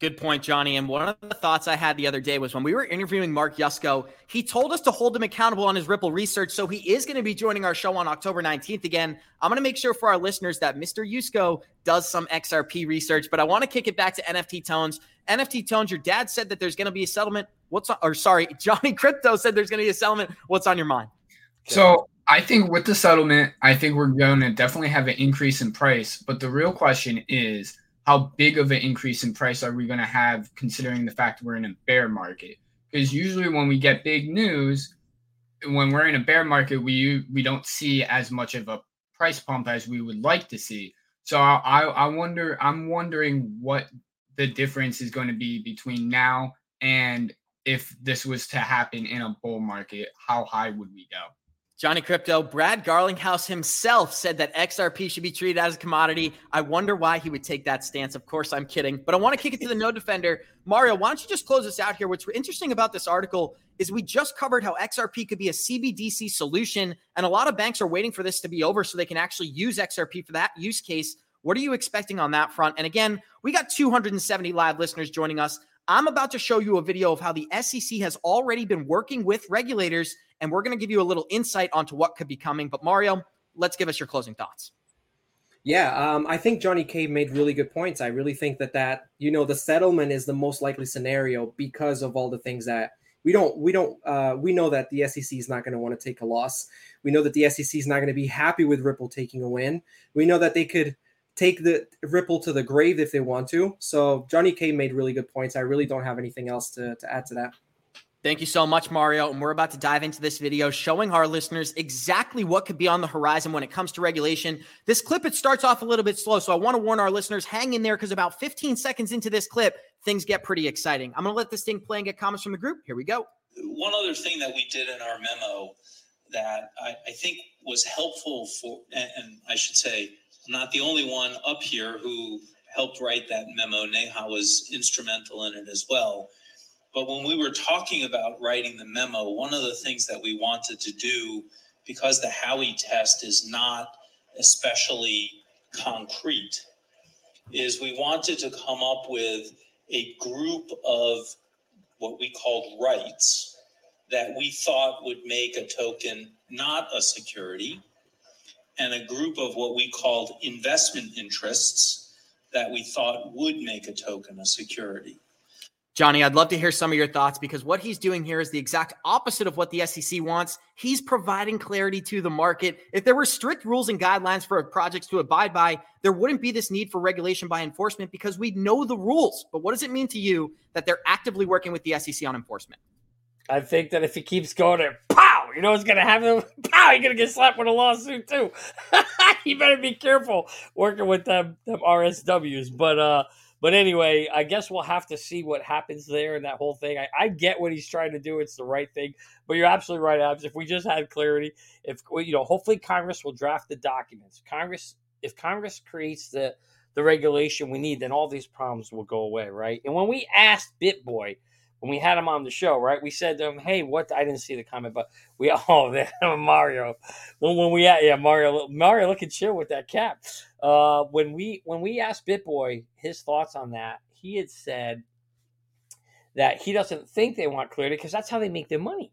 Good point, Johnny. And one of the thoughts I had the other day was when we were interviewing Mark Yusko, he told us to hold him accountable on his Ripple research. So he is going to be joining our show on October nineteenth again. I'm going to make sure for our listeners that Mister Yusko does some X R P research, but I want to kick it back to N F T Tones. N F T Tones, your dad said that there's going to be a settlement. What's on, or sorry, Johnny Crypto said there's going to be a settlement. What's on your mind? So I think with the settlement, I think we're going to definitely have an increase in price. But the real question is, how big of an increase in price are we going to have considering the fact we're in a bear market? Because usually when we get big news, when we're in a bear market, we we don't see as much of a price pump as we would like to see. So I, I wonder, I'm wondering what the difference is going to be between now and if this was to happen in a bull market, how high would we go? Johnny Crypto, Brad Garlinghouse himself said that X R P should be treated as a commodity. I wonder why he would take that stance. Of course, I'm kidding. But I want to kick it to the Node Defender. Mario, why don't you just close us out here? What's interesting about this article is we just covered how X R P could be a C B D C solution, and a lot of banks are waiting for this to be over so they can actually use X R P for that use case. What are you expecting on that front? And again, we got two hundred seventy live listeners joining us. I'm about to show you a video of how the S E C has already been working with regulators, and we're going to give you a little insight onto what could be coming. But Mario, let's give us your closing thoughts. Yeah, um, I think Johnny K made really good points. I really think that that, you know, the settlement is the most likely scenario because of all the things that we don't, we don't, uh, we know that the S E C is not going to want to take a loss. We know that the S E C is not going to be happy with Ripple taking a win. We know that they could take the Ripple to the grave if they want to. So Johnny K made really good points. I really don't have anything else to, to add to that. Thank you so much, Mario. And we're about to dive into this video showing our listeners exactly what could be on the horizon when it comes to regulation. This clip, it starts off a little bit slow, so I want to warn our listeners, hang in there, because about fifteen seconds into this clip, things get pretty exciting. I'm going to let this thing play and get comments from the group. Here we go. One other thing that we did in our memo that I, I think was helpful for, and, and I should say, I'm not the only one up here who helped write that memo. Neha was instrumental in it as well. But when we were talking about writing the memo, one of the things that we wanted to do, because the Howey test is not especially concrete, is we wanted to come up with a group of what we called rights that we thought would make a token not a security, and a group of what we called investment interests that we thought would make a token a security. Johnny, I'd love to hear some of your thoughts, because what he's doing here is the exact opposite of what the S E C wants. He's providing clarity to the market. If there were strict rules and guidelines for projects to abide by, there wouldn't be this need for regulation by enforcement, because we know the rules. But what does it mean to you that they're actively working with the S E C on enforcement? I think that if he keeps going there, pow, you know what's going to happen? Pow, you're going to get slapped with a lawsuit too. You better be careful working with them, them R S Ws. But, uh, But anyway, I guess we'll have to see what happens there and that whole thing. I, I get what he's trying to do. It's the right thing. But you're absolutely right, Abs. If we just had clarity, if you know, hopefully Congress will draft the documents. Congress, if Congress creates the, the regulation we need, then all these problems will go away, right? And when we asked BitBoy, when we had him on the show, right, we said to him, hey, what? I didn't see the comment, but we, oh, man, Mario. When, when we, yeah, Mario, Mario looking chill with that cap. Uh, when we when we asked BitBoy his thoughts on that, he had said that he doesn't think they want clarity because that's how they make their money.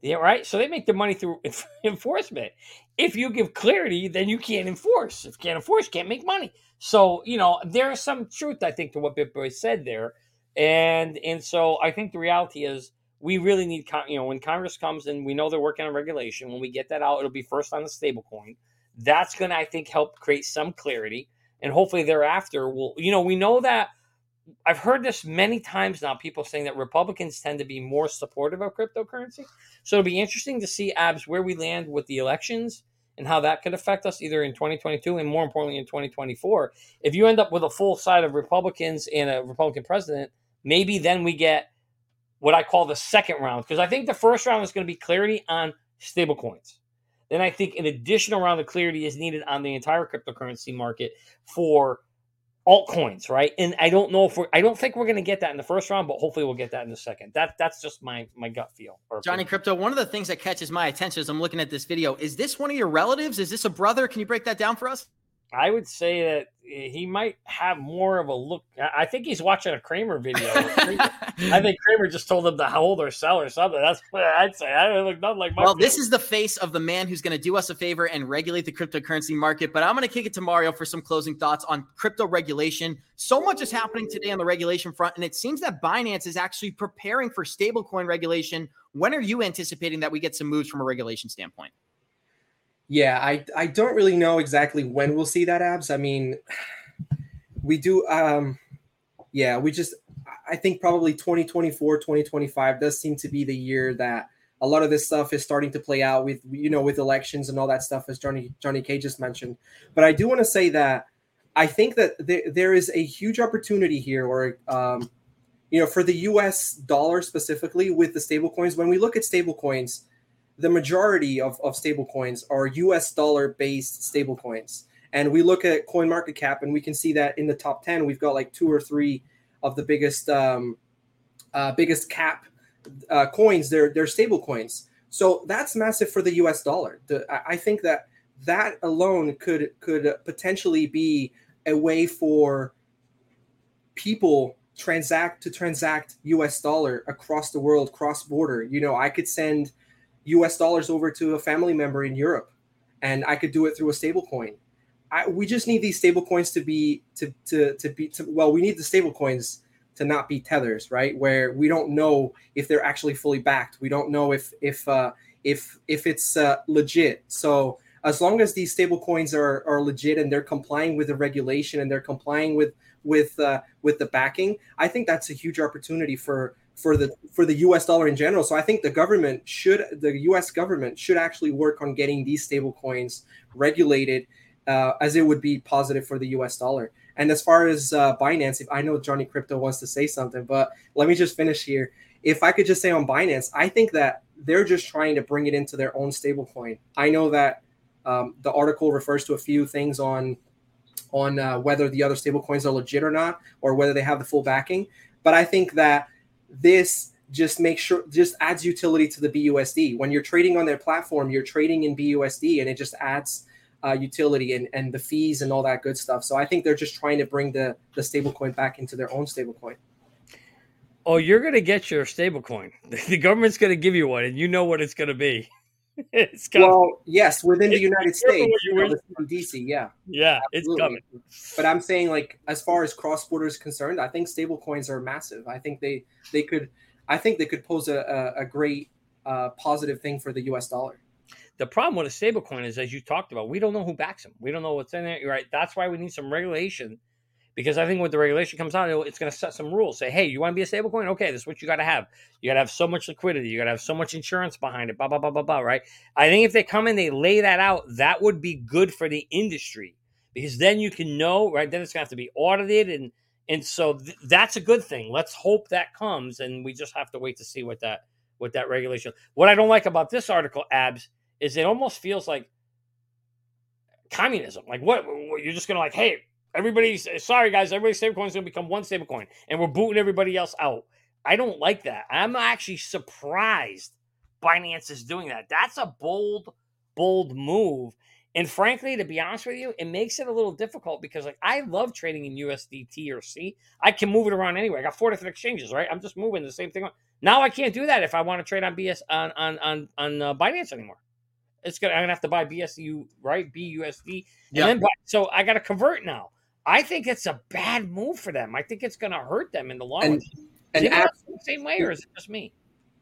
Yeah, right? So they make their money through enforcement. If you give clarity, then you can't enforce. If you can't enforce, you can't make money. So, you know, there is some truth, I think, to what BitBoy said there. And and so I think the reality is we really need, you know, when Congress comes and we know they're working on regulation, when we get that out, it'll be first on the stablecoin. That's going to, I think, help create some clarity. And hopefully thereafter, we'll, you know, we know that I've heard this many times now, people saying that Republicans tend to be more supportive of cryptocurrency. So it'll be interesting to see, Abs, where we land with the elections and how that could affect us either in twenty twenty-two and more importantly in twenty twenty-four. If you end up with a full side of Republicans and a Republican president, maybe then we get what I call the second round. Because I think the first round is going to be clarity on stablecoins. Then I think an additional round of clarity is needed on the entire cryptocurrency market for altcoins, right? And I don't know if we're, I don't think we're going to get that in the first round, but hopefully we'll get that in the second. That that's just my my gut feel. Johnny Crypto, one of the things that catches my attention as I'm looking at this video, is this one of your relatives? Is this a brother? Can you break that down for us? I would say that he might have more of a look. I think he's watching a Kramer video. I think Kramer just told him to hold or sell or something. That's what I'd say. I don't look nothing like my. Well, people. This is the face of the man who's going to do us a favor and regulate the cryptocurrency market. But I'm going to kick it to Mario for some closing thoughts on crypto regulation. So much is happening today on the regulation front, and it seems that Binance is actually preparing for stablecoin regulation. When are you anticipating that we get some moves from a regulation standpoint? Yeah, I, I don't really know exactly when we'll see that, Abs. I mean, we do, um, yeah, we just, I think probably twenty twenty-four, twenty twenty-five does seem to be the year that a lot of this stuff is starting to play out with, you know, with elections and all that stuff, as Johnny, Johnny K just mentioned. But I do want to say that I think that there, there is a huge opportunity here, or, um, you know, for the U S dollar specifically with the stablecoins. When we look at stablecoins, the majority of, of stablecoins are U S dollar-based stablecoins. And we look at CoinMarketCap, and we can see that in the top ten, we've got like two or three of the biggest um, uh, biggest cap uh, coins. They're, they're stablecoins. So that's massive for the U S dollar. The, I think that that alone could could potentially be a way for people transact to transact U S dollar across the world, cross-border. You know, I could send U S dollars over to a family member in Europe, and I could do it through a stablecoin. I, we just need these stable coins to be to to to be to, well, we need the stable coins to not be tethers, right? Where we don't know if they're actually fully backed. We don't know if if uh, if if it's uh, legit. So as long as these stable coins are are legit and they're complying with the regulation and they're complying with with uh, with the backing, I think that's a huge opportunity for for the for the U S dollar in general. So I think the government should the U S government should actually work on getting these stable coins regulated, uh, as it would be positive for the U S dollar. And as far as uh, Binance, if I know Johnny Crypto wants to say something, but let me just finish here. If I could just say on Binance, I think that they're just trying to bring it into their own stablecoin. I know that um, the article refers to a few things on on uh, whether the other stablecoins are legit or not, or whether they have the full backing. But I think that this just makes sure just adds utility to the B U S D. When you're trading on their platform, you're trading in B U S D, and it just adds Uh, utility and, and the fees and all that good stuff. So I think they're just trying to bring the, the stablecoin back into their own stablecoin. Oh, you're going to get your stablecoin. The government's going to give you one, and you know what it's going to be. It's coming. Well, yes, within the United States, you know, D C, yeah. Yeah, absolutely. It's coming. But I'm saying, like, as far as cross-border is concerned, I think stablecoins are massive. I think they, they could I think they could pose a, a, a great uh, positive thing for the U S dollar. The problem with a stablecoin is, as you talked about, we don't know who backs them. We don't know what's in there. You're right. That's why we need some regulation, because I think when the regulation comes out, it's going to set some rules. Say, hey, you want to be a stablecoin? Okay, this is what you got to have. You got to have so much liquidity. You got to have so much insurance behind it, blah, blah, blah, blah, blah, right? I think if they come in, they lay that out, that would be good for the industry, because then you can know, right? Then it's going to have to be audited. And and so th- that's a good thing. Let's hope that comes, and we just have to wait to see what that, what that regulation. What I don't like about this article, Abs, is it almost feels like communism. Like, what, what you're just going to like, hey, everybody's, sorry guys, everybody's stablecoin is going to become one stablecoin, and we're booting everybody else out. I don't like that. I'm actually surprised Binance is doing that. That's a bold, bold move. And frankly, to be honest with you, it makes it a little difficult, because like I love trading in U S D T or C. I can move it around anyway. I got four different exchanges, right? I'm just moving the same thing. Now I can't do that if I want to trade on B S on on on, on uh, Binance anymore. It's gonna. I'm gonna have to buy B S U, right? B U S D, yeah. And then buy, so I gotta convert now. I think it's a bad move for them. I think it's gonna hurt them in the long run. And, and ab- the same way, or is it just me?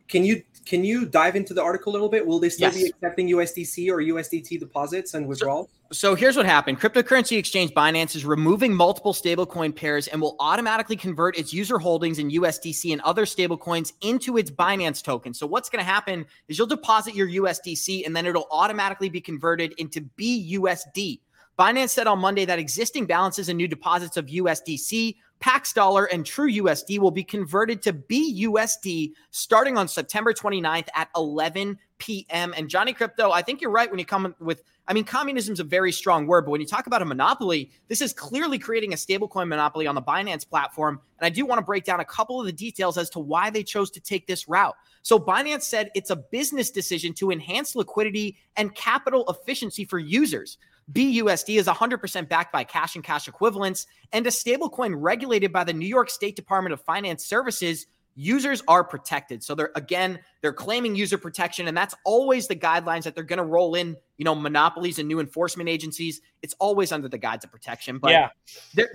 Can you can you dive into the article a little bit? Will they still yes. be accepting U S D C or U S D T deposits and withdrawals? So, so here's what happened: cryptocurrency exchange Binance is removing multiple stablecoin pairs and will automatically convert its user holdings in U S D C and other stablecoins into its Binance token. So what's going to happen is you'll deposit your U S D C, and then it'll automatically be converted into B U S D. Binance said on Monday that existing balances and new deposits of U S D C, Pax Dollar, and True U S D will be converted to B U S D starting on September twenty-ninth at eleven p.m. And Johnny Crypto, I think you're right when you come with, I mean, communism is a very strong word, but when you talk about a monopoly, this is clearly creating a stablecoin monopoly on the Binance platform. And I do want to break down a couple of the details as to why they chose to take this route. So Binance said it's a business decision to enhance liquidity and capital efficiency for users. B U S D is one hundred percent backed by cash and cash equivalents, and a stablecoin regulated by the New York State Department of Finance Services. Users are protected. So they're, again, they're claiming user protection, and that's always the guidelines that they're going to roll in, you know, monopolies and new enforcement agencies. It's always under the guise of protection, but yeah.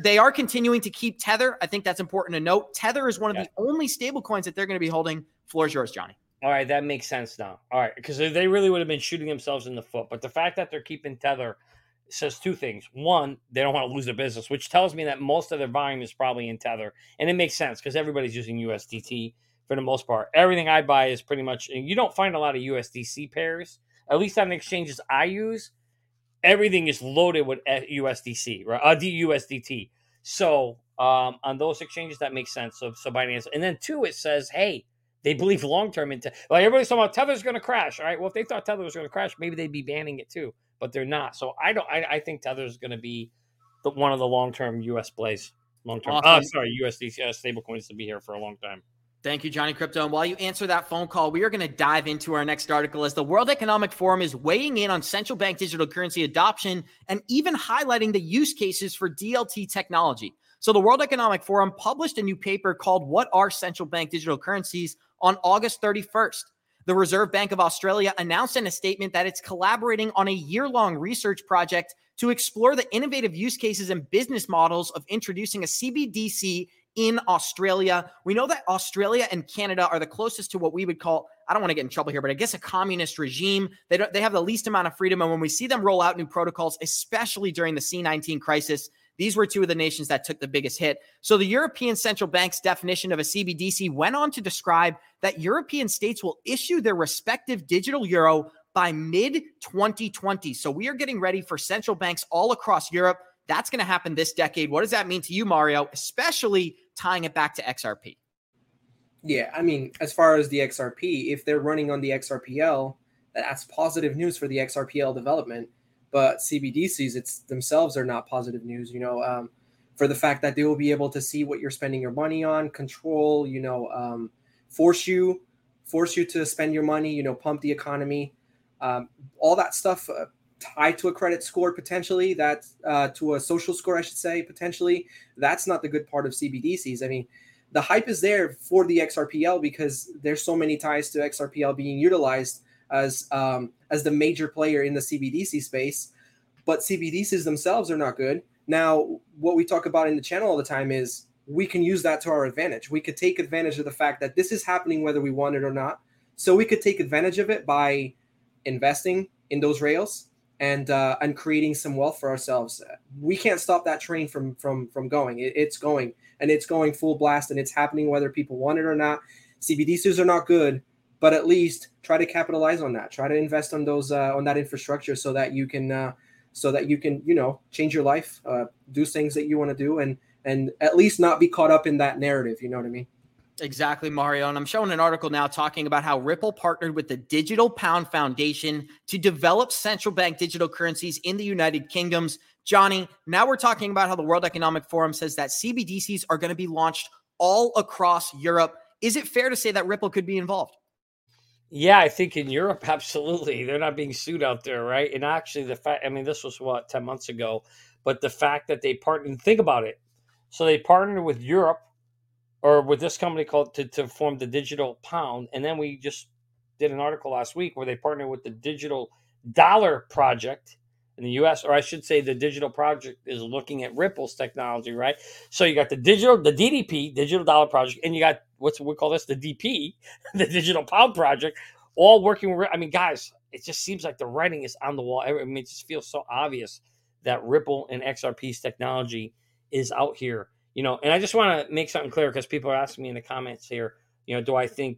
they are continuing to keep Tether. I think that's important to note. Tether is one of yeah. the only stablecoins that they're going to be holding. Floor is yours, Johnny. All right, that makes sense now. All right, because they really would have been shooting themselves in the foot, but the fact that they're keeping Tether says two things. One, they don't want to lose their business, which tells me that most of their volume is probably in Tether. And it makes sense because everybody's using U S D T for the most part. Everything I buy is pretty much, and you don't find a lot of U S D C pairs, at least on the exchanges I use. Everything is loaded with U S D C, right? Uh, U S D T. So um, on those exchanges, that makes sense. So, so Binance. And then two, it says, hey, they believe long-term in Tether. Like everybody's talking about Tether's going to crash. All right, well, if they thought Tether was going to crash, maybe they'd be banning it too. But they're not. So I don't. I, I think Tether is going to be the, one of the long-term U S plays. Long-term. Awesome. Oh, sorry, U S D C uh, stablecoins to be here for a long time. Thank you, Johnny Crypto. And while you answer that phone call, we are going to dive into our next article as the World Economic Forum is weighing in on central bank digital currency adoption and even highlighting the use cases for D L T technology. So the World Economic Forum published a new paper called "What Are Central Bank Digital Currencies" on August thirty-first. The Reserve Bank of Australia announced in a statement that it's collaborating on a year-long research project to explore the innovative use cases and business models of introducing a C B D C in Australia. We know that Australia and Canada are the closest to what we would call, I don't want to get in trouble here, but I guess a communist regime. They don't, they have the least amount of freedom. And when we see them roll out new protocols, especially during the C nineteen crisis, these were two of the nations that took the biggest hit. So the European Central Bank's definition of a C B D C went on to describe that European states will issue their respective digital euro by mid twenty twenty. So we are getting ready for central banks all across Europe. That's going to happen this decade. What does that mean to you, Mario, especially tying it back to X R P? Yeah, I mean, as far as the X R P, if they're running on the X R P L, that's positive news for the X R P L development. But C B D Cs it's themselves are not positive news, you know, um, for the fact that they will be able to see what you're spending your money on, control, you know, um, force you, force you to spend your money, you know, pump the economy, um, all that stuff uh, tied to a credit score, potentially that uh, to a social score, I should say, potentially. That's not the good part of C B D Cs. I mean, the hype is there for the X R P L because there's so many ties to X R P L being utilized as um, as the major player in the C B D C space, but C B D Cs themselves are not good. Now, what we talk about in the channel all the time is we can use that to our advantage. We could take advantage of the fact that this is happening whether we want it or not. So we could take advantage of it by investing in those rails and uh, and creating some wealth for ourselves. We can't stop that train from from from going. It, it's going, and it's going full blast, and it's happening whether people want it or not. C B D Cs are not good, but at least try to capitalize on that. Try to invest on those uh, on that infrastructure so that you can uh, so that you can you know change your life, uh, do things that you want to do, and and at least not be caught up in that narrative. You know what I mean? Exactly, Mario. And I'm showing an article now talking about how Ripple partnered with the Digital Pound Foundation to develop central bank digital currencies in the United Kingdom. Johnny, now we're talking about how the World Economic Forum says that C B D Cs are going to be launched all across Europe. Is it fair to say that Ripple could be involved? Yeah, I think in Europe, absolutely. They're not being sued out there, right? And actually, the fact, I mean, this was what, ten months ago, but the fact that they partnered, think about it. So they partnered with Europe or with this company called to, to form the Digital Pound. And then we just did an article last week where they partnered with the Digital Dollar Project in the U S, or I should say the Digital Project is looking at Ripple's technology, right? So you got the digital, the D D P, Digital Dollar Project, and you got what's we call this, the D P, the Digital Pound Project, all working with, I mean, guys, it just seems like the writing is on the wall. I mean, it just feels so obvious that Ripple and X R P's technology is out here, you know. And I just want to make something clear because people are asking me in the comments here, you know, do I think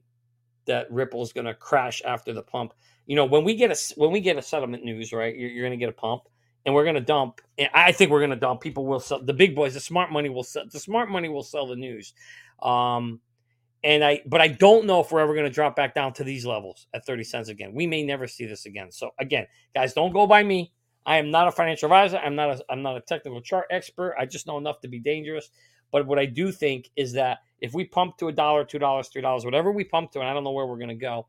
that Ripple is going to crash after the pump? You know, when we get a when we get a settlement news, right, you're, you're going to get a pump, and we're going to dump. And I think we're going to dump. People will sell the big boys. The smart money will sell. The smart money will sell the news. Um, and I, but I don't know if we're ever going to drop back down to these levels at thirty cents again. We may never see this again. So again, guys, don't go by me. I am not a financial advisor. I'm not a I'm not a technical chart expert. I just know enough to be dangerous. But what I do think is that if we pump to a dollar, two dollars, three dollars, whatever we pump to, and I don't know where we're going to go,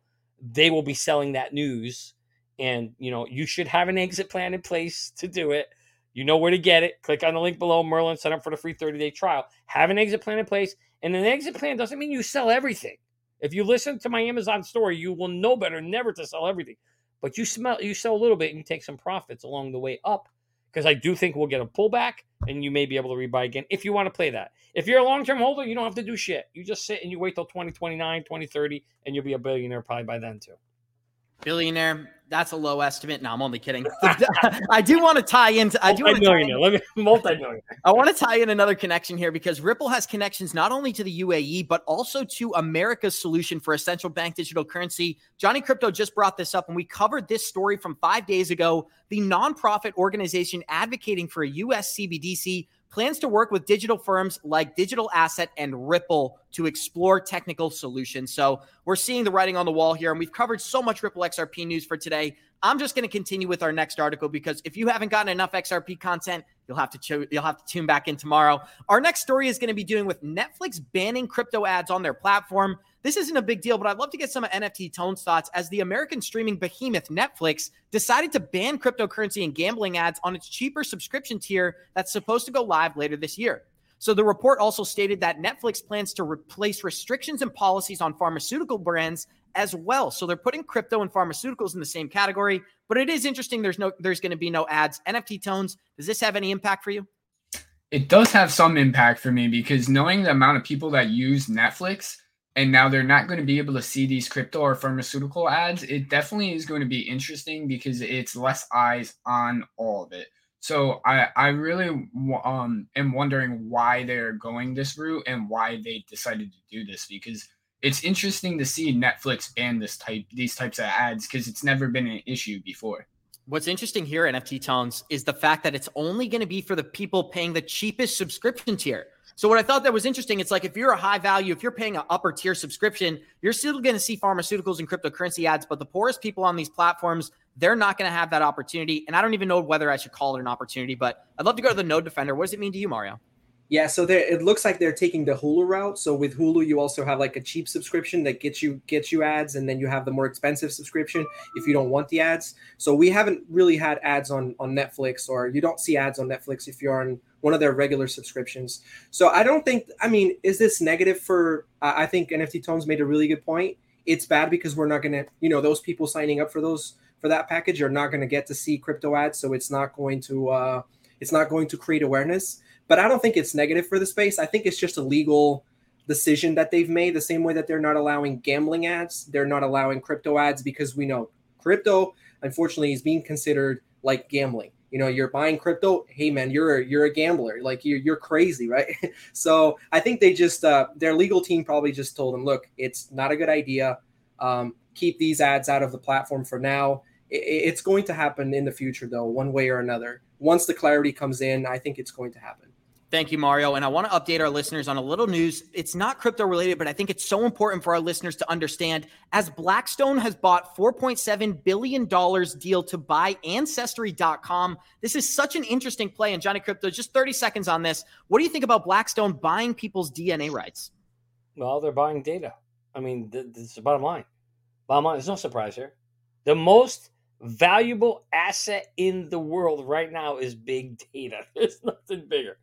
they will be selling that news. And, you know, you should have an exit plan in place to do it. You know where to get it. Click on the link below. Merlin, set up for the free thirty-day trial. Have an exit plan in place. And an exit plan doesn't mean you sell everything. If you listen to my Amazon story, you will know better never to sell everything. But you smell, you sell a little bit and you take some profits along the way up, because I do think we'll get a pullback and you may be able to rebuy again if you want to play that. If you're a long-term holder, you don't have to do shit. You just sit and you wait till twenty twenty-nine, twenty thirty, and you'll be a billionaire probably by then too. Billionaire, that's a low estimate. No, I'm only kidding. I do want to tie into I do want to tie in, Let me multi-millionaire. I want to tie in another connection here because Ripple has connections not only to the U A E but also to America's solution for a central bank digital currency. Johnny Crypto just brought this up, and we covered this story from five days ago. The nonprofit organization advocating for a U S C B D C plans to work with digital firms like Digital Asset and Ripple to explore technical solutions. So we're seeing the writing on the wall here, and we've covered so much Ripple X R P news for today. I'm just going to continue with our next article because if you haven't gotten enough X R P content, you'll have to cho- you'll have to tune back in tomorrow. Our next story is going to be dealing with Netflix banning crypto ads on their platform. This isn't a big deal, but I'd love to get some N F T Tones thoughts as the American streaming behemoth Netflix decided to ban cryptocurrency and gambling ads on its cheaper subscription tier that's supposed to go live later this year. So the report also stated that Netflix plans to replace restrictions and policies on pharmaceutical brands as well. So they're putting crypto and pharmaceuticals in the same category, but it is interesting. There's no, there's going to be no ads. N F T Tones, does this have any impact for you? It does have some impact for me, because knowing the amount of people that use Netflix and now they're not going to be able to see these crypto or pharmaceutical ads, it definitely is going to be interesting because it's less eyes on all of it. So I, I really um, am wondering why they're going this route and why they decided to do this, because it's interesting to see Netflix ban this type, these types of ads, because it's never been an issue before. What's interesting here, N F T Tones, is the fact that it's only going to be for the people paying the cheapest subscription tier. So what I thought that was interesting, it's like if you're a high value, if you're paying an upper tier subscription, you're still going to see pharmaceuticals and cryptocurrency ads, but the poorest people on these platforms, they're not going to have that opportunity. And I don't even know whether I should call it an opportunity, but I'd love to go to the Node Defender. What does it mean to you, Mario? Yeah, so it looks like they're taking the Hulu route. So with Hulu, you also have like a cheap subscription that gets you gets you ads, and then you have the more expensive subscription if you don't want the ads. So we haven't really had ads on, on Netflix, or you don't see ads on Netflix if you're on one of their regular subscriptions. So I don't think, I mean, is this negative for, uh, I think N F T Tones made a really good point. It's bad because we're not going to, you know, those people signing up for those for that package are not going to get to see crypto ads. So it's not going to, uh, it's not going to create awareness. But I don't think it's negative for the space. I think it's just a legal decision that they've made, the same way that they're not allowing gambling ads. They're not allowing crypto ads because we know crypto, unfortunately, is being considered like gambling. You know, you're buying crypto. Hey, man, you're a, you're a gambler. Like, you're, you're crazy, right? So I think they just uh, their legal team probably just told them, look, it's not a good idea. Um, keep these ads out of the platform for now. It's going to happen in the future, though, one way or another. Once the clarity comes in, I think it's going to happen. Thank you, Mario. And I want to update our listeners on a little news. It's not crypto related, but I think it's so important for our listeners to understand. As Blackstone has bought four point seven billion dollars deal to buy Ancestry dot com, this is such an interesting play. And Johnny Crypto, just thirty seconds on this. What do you think about Blackstone buying people's D N A rights? Well, they're buying data. I mean, th- that's the bottom line. Bottom line, there's no surprise here. The most valuable asset in the world right now is big data. There's nothing bigger.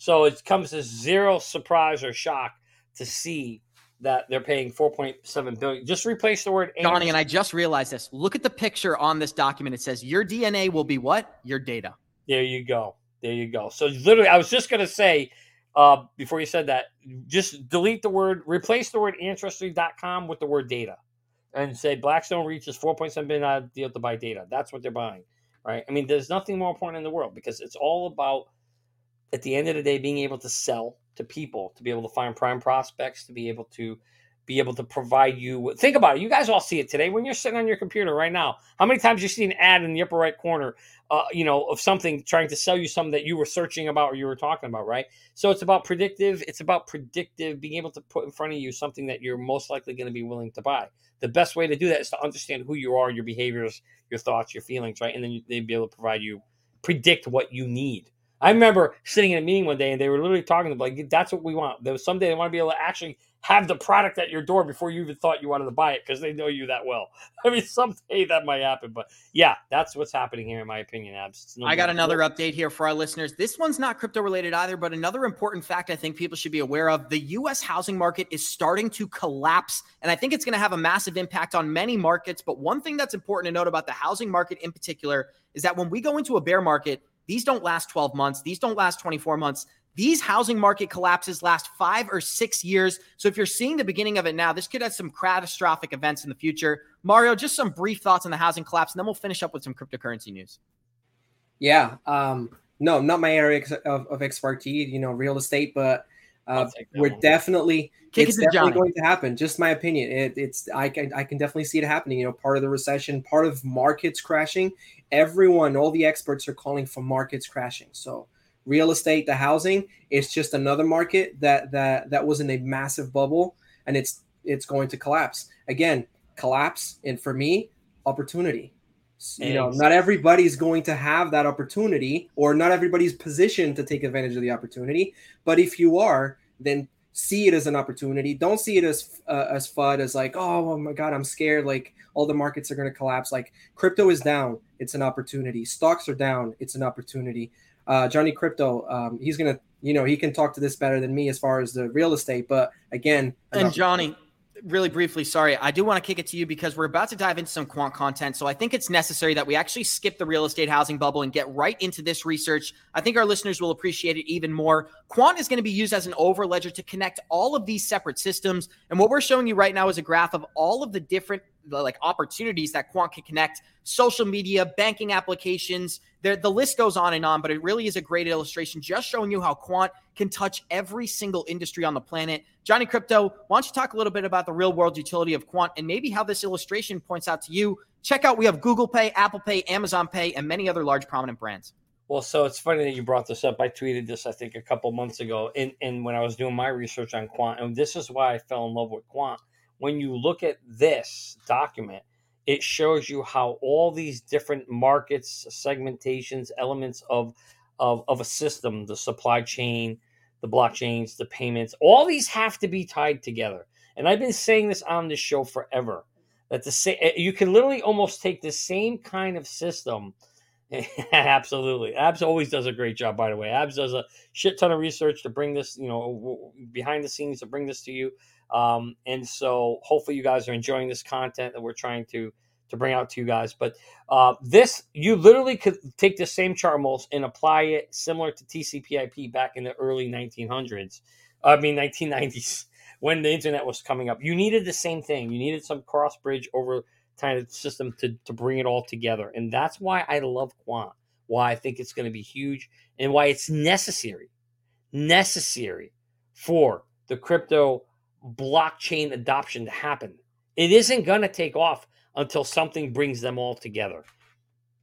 So it comes as zero surprise or shock to see that they're paying four point seven billion dollars. Just replace the word. Johnny, Ancestry. And I just realized this. Look at the picture on this document. It says your D N A will be what? Your data. There you go. There you go. So literally, I was just going to say, uh, before you said that, just delete the word, replace the word Ancestry dot com with the word data and say Blackstone reaches four point seven billion dollars deal to buy data. That's what they're buying, right? I mean, there's nothing more important in the world, because it's all about, at the end of the day, being able to sell to people, to be able to find prime prospects, to be able to be able to provide you with, think about it. You guys all see it today when you're sitting on your computer right now. How many times you see an ad in the upper right corner, uh, you know, of something trying to sell you something that you were searching about or you were talking about, right? So it's about predictive. It's about predictive, being able to put in front of you something that you're most likely going to be willing to buy. The best way to do that is to understand who you are, your behaviors, your thoughts, your feelings, right? And then they'd be able to provide you, predict what you need. I remember sitting in a meeting one day and they were literally talking about, like, that's what we want. There was someday they want to be able to actually have the product at your door before you even thought you wanted to buy it, because they know you that well. I mean, someday that might happen. But yeah, that's what's happening here, in my opinion, Abs. No I got another cool. update here for our listeners. This one's not crypto related either, but another important fact I think people should be aware of. The U S housing market is starting to collapse, and I think it's going to have a massive impact on many markets. But one thing that's important to note about the housing market in particular is that when we go into a bear market, these don't last twelve months. These don't last twenty-four months. These housing market collapses last five or six years. So if you're seeing the beginning of it now, this could have some catastrophic events in the future. Mario, just some brief thoughts on the housing collapse, and then we'll finish up with some cryptocurrency news. Yeah. Um, no, not my area of, of expertise, you know, real estate, but uh, we're one. definitely, Kick it's it definitely Johnny. going to happen. Just my opinion. It, it's, I can, I can definitely see it happening. You know, part of the recession, part of markets crashing. Everyone, all the experts are calling for markets crashing. So real estate, the housing, it's just another market that, that, that was in a massive bubble, and it's, it's going to collapse again, collapse. And for me, opportunity, you know, not everybody's going to have that opportunity, or not everybody's positioned to take advantage of the opportunity. But if you are, then see it as an opportunity. Don't see it as uh, as FUD, as like, oh, oh my God, I'm scared. Like, all the markets are going to collapse. Like, crypto is down. It's an opportunity. Stocks are down. It's an opportunity. Uh, Johnny Crypto, um, he's going to, you know, he can talk to this better than me as far as the real estate. But again, and Johnny, really briefly, sorry, I do want to kick it to you because we're about to dive into some quant content. So I think it's necessary that we actually skip the real estate housing bubble and get right into this research. I think our listeners will appreciate it even more. Quant is going to be used as an overledger to connect all of these separate systems. And what we're showing you right now is a graph of all of the different like opportunities that quant can connect, social media, banking applications. There, the list goes on and on, but it really is a great illustration just showing you how quant can touch every single industry on the planet. Johnny Crypto, why don't you talk a little bit about the real world utility of quant and maybe how this illustration points out to you. Check out, we have Google Pay, Apple Pay, Amazon Pay, and many other large prominent brands. Well, so it's funny that you brought this up. I tweeted this, I think, a couple months ago and, and when I was doing my research on quant, and this is why I fell in love with quant. When you look at this document, it shows you how all these different markets, segmentations, elements of, of, of a system, the supply chain, the blockchains, the payments, all these have to be tied together. And I've been saying this on this show forever, that the same, you can literally almost take the same kind of system. Absolutely. Abs always does a great job, by the way. Abs does a shit ton of research to bring this, you know, behind the scenes to bring this to you. Um, and so hopefully you guys are enjoying this content that we're trying to, to bring out to you guys. But uh, this, you literally could take the same chart models and apply it similar to T C P I P back in the early nineteen hundreds. I mean, nineteen nineties, when the internet was coming up. You needed the same thing. You needed some cross bridge over kind of system to, to bring it all together. And that's why I love quant, why I think it's going to be huge, and why it's necessary, necessary for the crypto blockchain adoption to happen. It isn't going to take off until something brings them all together.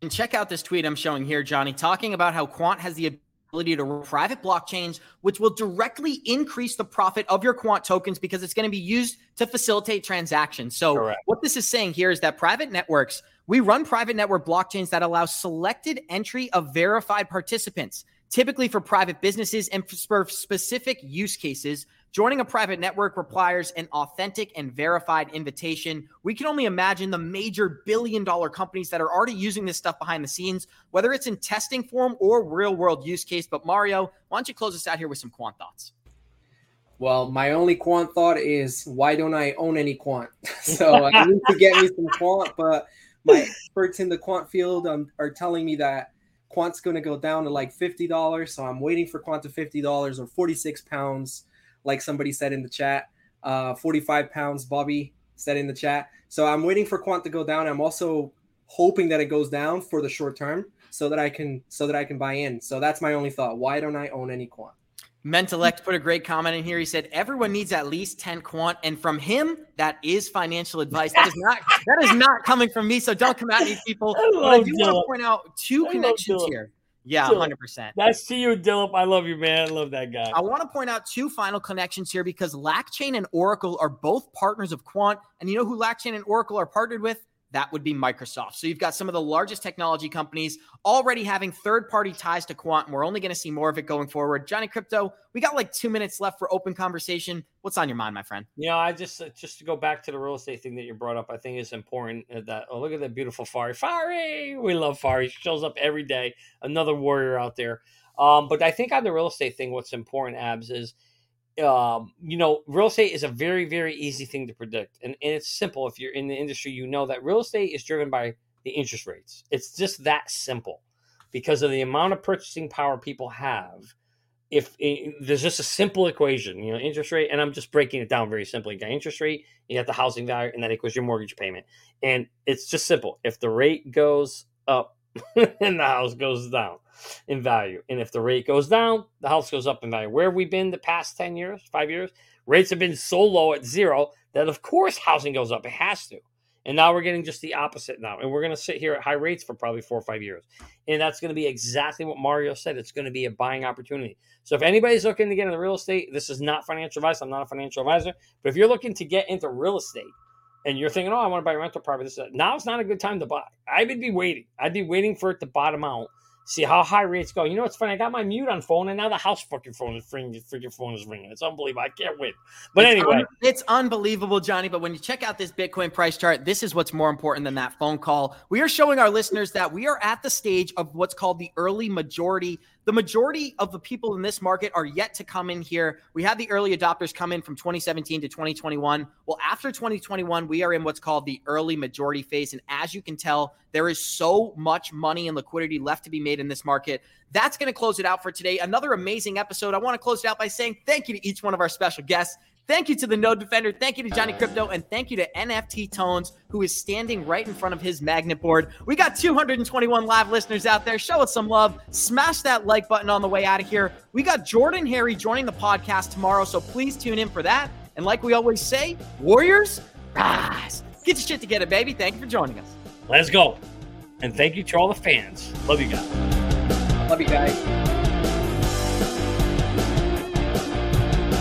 And check out this tweet I'm showing here, Johnny, talking about how quant has the ability to run private blockchains, which will directly increase the profit of your quant tokens because it's going to be used to facilitate transactions. So correct. What this is saying here is that private networks, we run private network blockchains that allow selected entry of verified participants, typically for private businesses and for specific use cases. Joining a private network requires an authentic and verified invitation. We can only imagine the major billion dollar companies that are already using this stuff behind the scenes, whether it's in testing form or real world use case. But Mario, why don't you close us out here with some quant thoughts? Well, my only quant thought is, why don't I own any quant? So I need to get me some quant, but my experts in the quant field um, are telling me that quant's going to go down to like fifty dollars. So I'm waiting for quant to fifty dollars or forty-six pounds. Like somebody said in the chat, uh, forty-five pounds, Bobby said in the chat. So I'm waiting for quant to go down. I'm also hoping that it goes down for the short term so that I can so that I can buy in. So that's my only thought. Why don't I own any quant? Mentelect put a great comment in here. He said, everyone needs at least ten quant. And from him, that is financial advice. That is not that is not coming from me. So don't come at me, people. I but I do Dillip. want to point out two I connections here. Yeah, one hundred percent. That's to you, Dillip. I love you, man. I love that guy. I want to point out two final connections here because LackChain and Oracle are both partners of quant. And you know who LackChain and Oracle are partnered with? That would be Microsoft. So you've got some of the largest technology companies already having third-party ties to quant. And we're only going to see more of it going forward. Johnny Crypto, we got like two minutes left for open conversation. What's on your mind, my friend? You know, I just, just to go back to the real estate thing that you brought up, I think it's important that, oh, look at that beautiful Fari. Fari! We love Fari. She shows up every day. Another warrior out there. Um, but I think on the real estate thing, what's important, Abs, is, Um, you know, real estate is a very, very easy thing to predict. And, and it's simple. If you're in the industry, you know that real estate is driven by the interest rates. It's just that simple because of the amount of purchasing power people have. If it, there's just a simple equation, you know, interest rate, and I'm just breaking it down very simply. You got interest rate, you got the housing value, and that equals your mortgage payment. And it's just simple. If the rate goes up and the house goes down in value. And if the rate goes down, the house goes up in value. Where have we been the past ten years, five years? Rates have been so low at zero that, of course, housing goes up. It has to. And now we're getting just the opposite now. And we're going to sit here at high rates for probably four or five years. And that's going to be exactly what Mario said. It's going to be a buying opportunity. So if anybody's looking to get into real estate, this is not financial advice. I'm not a financial advisor. But if you're looking to get into real estate, and you're thinking, oh, I want to buy a rental property. This, now's not a good time to buy. I would be waiting. I'd be waiting for it to bottom out, see how high rates go. You know what's funny? I got my mute on phone, and now the house fucking phone is ringing. Freaking phone is ringing. It's unbelievable. I can't win. But it's anyway. Un- it's unbelievable, Johnny. But when you check out this Bitcoin price chart, this is what's more important than that phone call. We are showing our listeners that we are at the stage of what's called the early majority. The majority of the people in this market are yet to come in here. We had the early adopters come in from twenty seventeen to twenty twenty-one. Well, after twenty twenty-one, we are in what's called the early majority phase. And as you can tell, there is so much money and liquidity left to be made in this market. That's going to close it out for today. Another amazing episode. I want to close it out by saying thank you to each one of our special guests. Thank you to the Node Defender. Thank you to Johnny Crypto. And thank you to N F T Tones, who is standing right in front of his magnet board. We got two hundred twenty-one live listeners out there. Show us some love. Smash that like button on the way out of here. We got Jordan Harry joining the podcast tomorrow, so please tune in for that. And like we always say, Warriors, rise. Get your shit together, baby. Thank you for joining us. Let's go. And thank you to all the fans. Love you guys. Love you guys.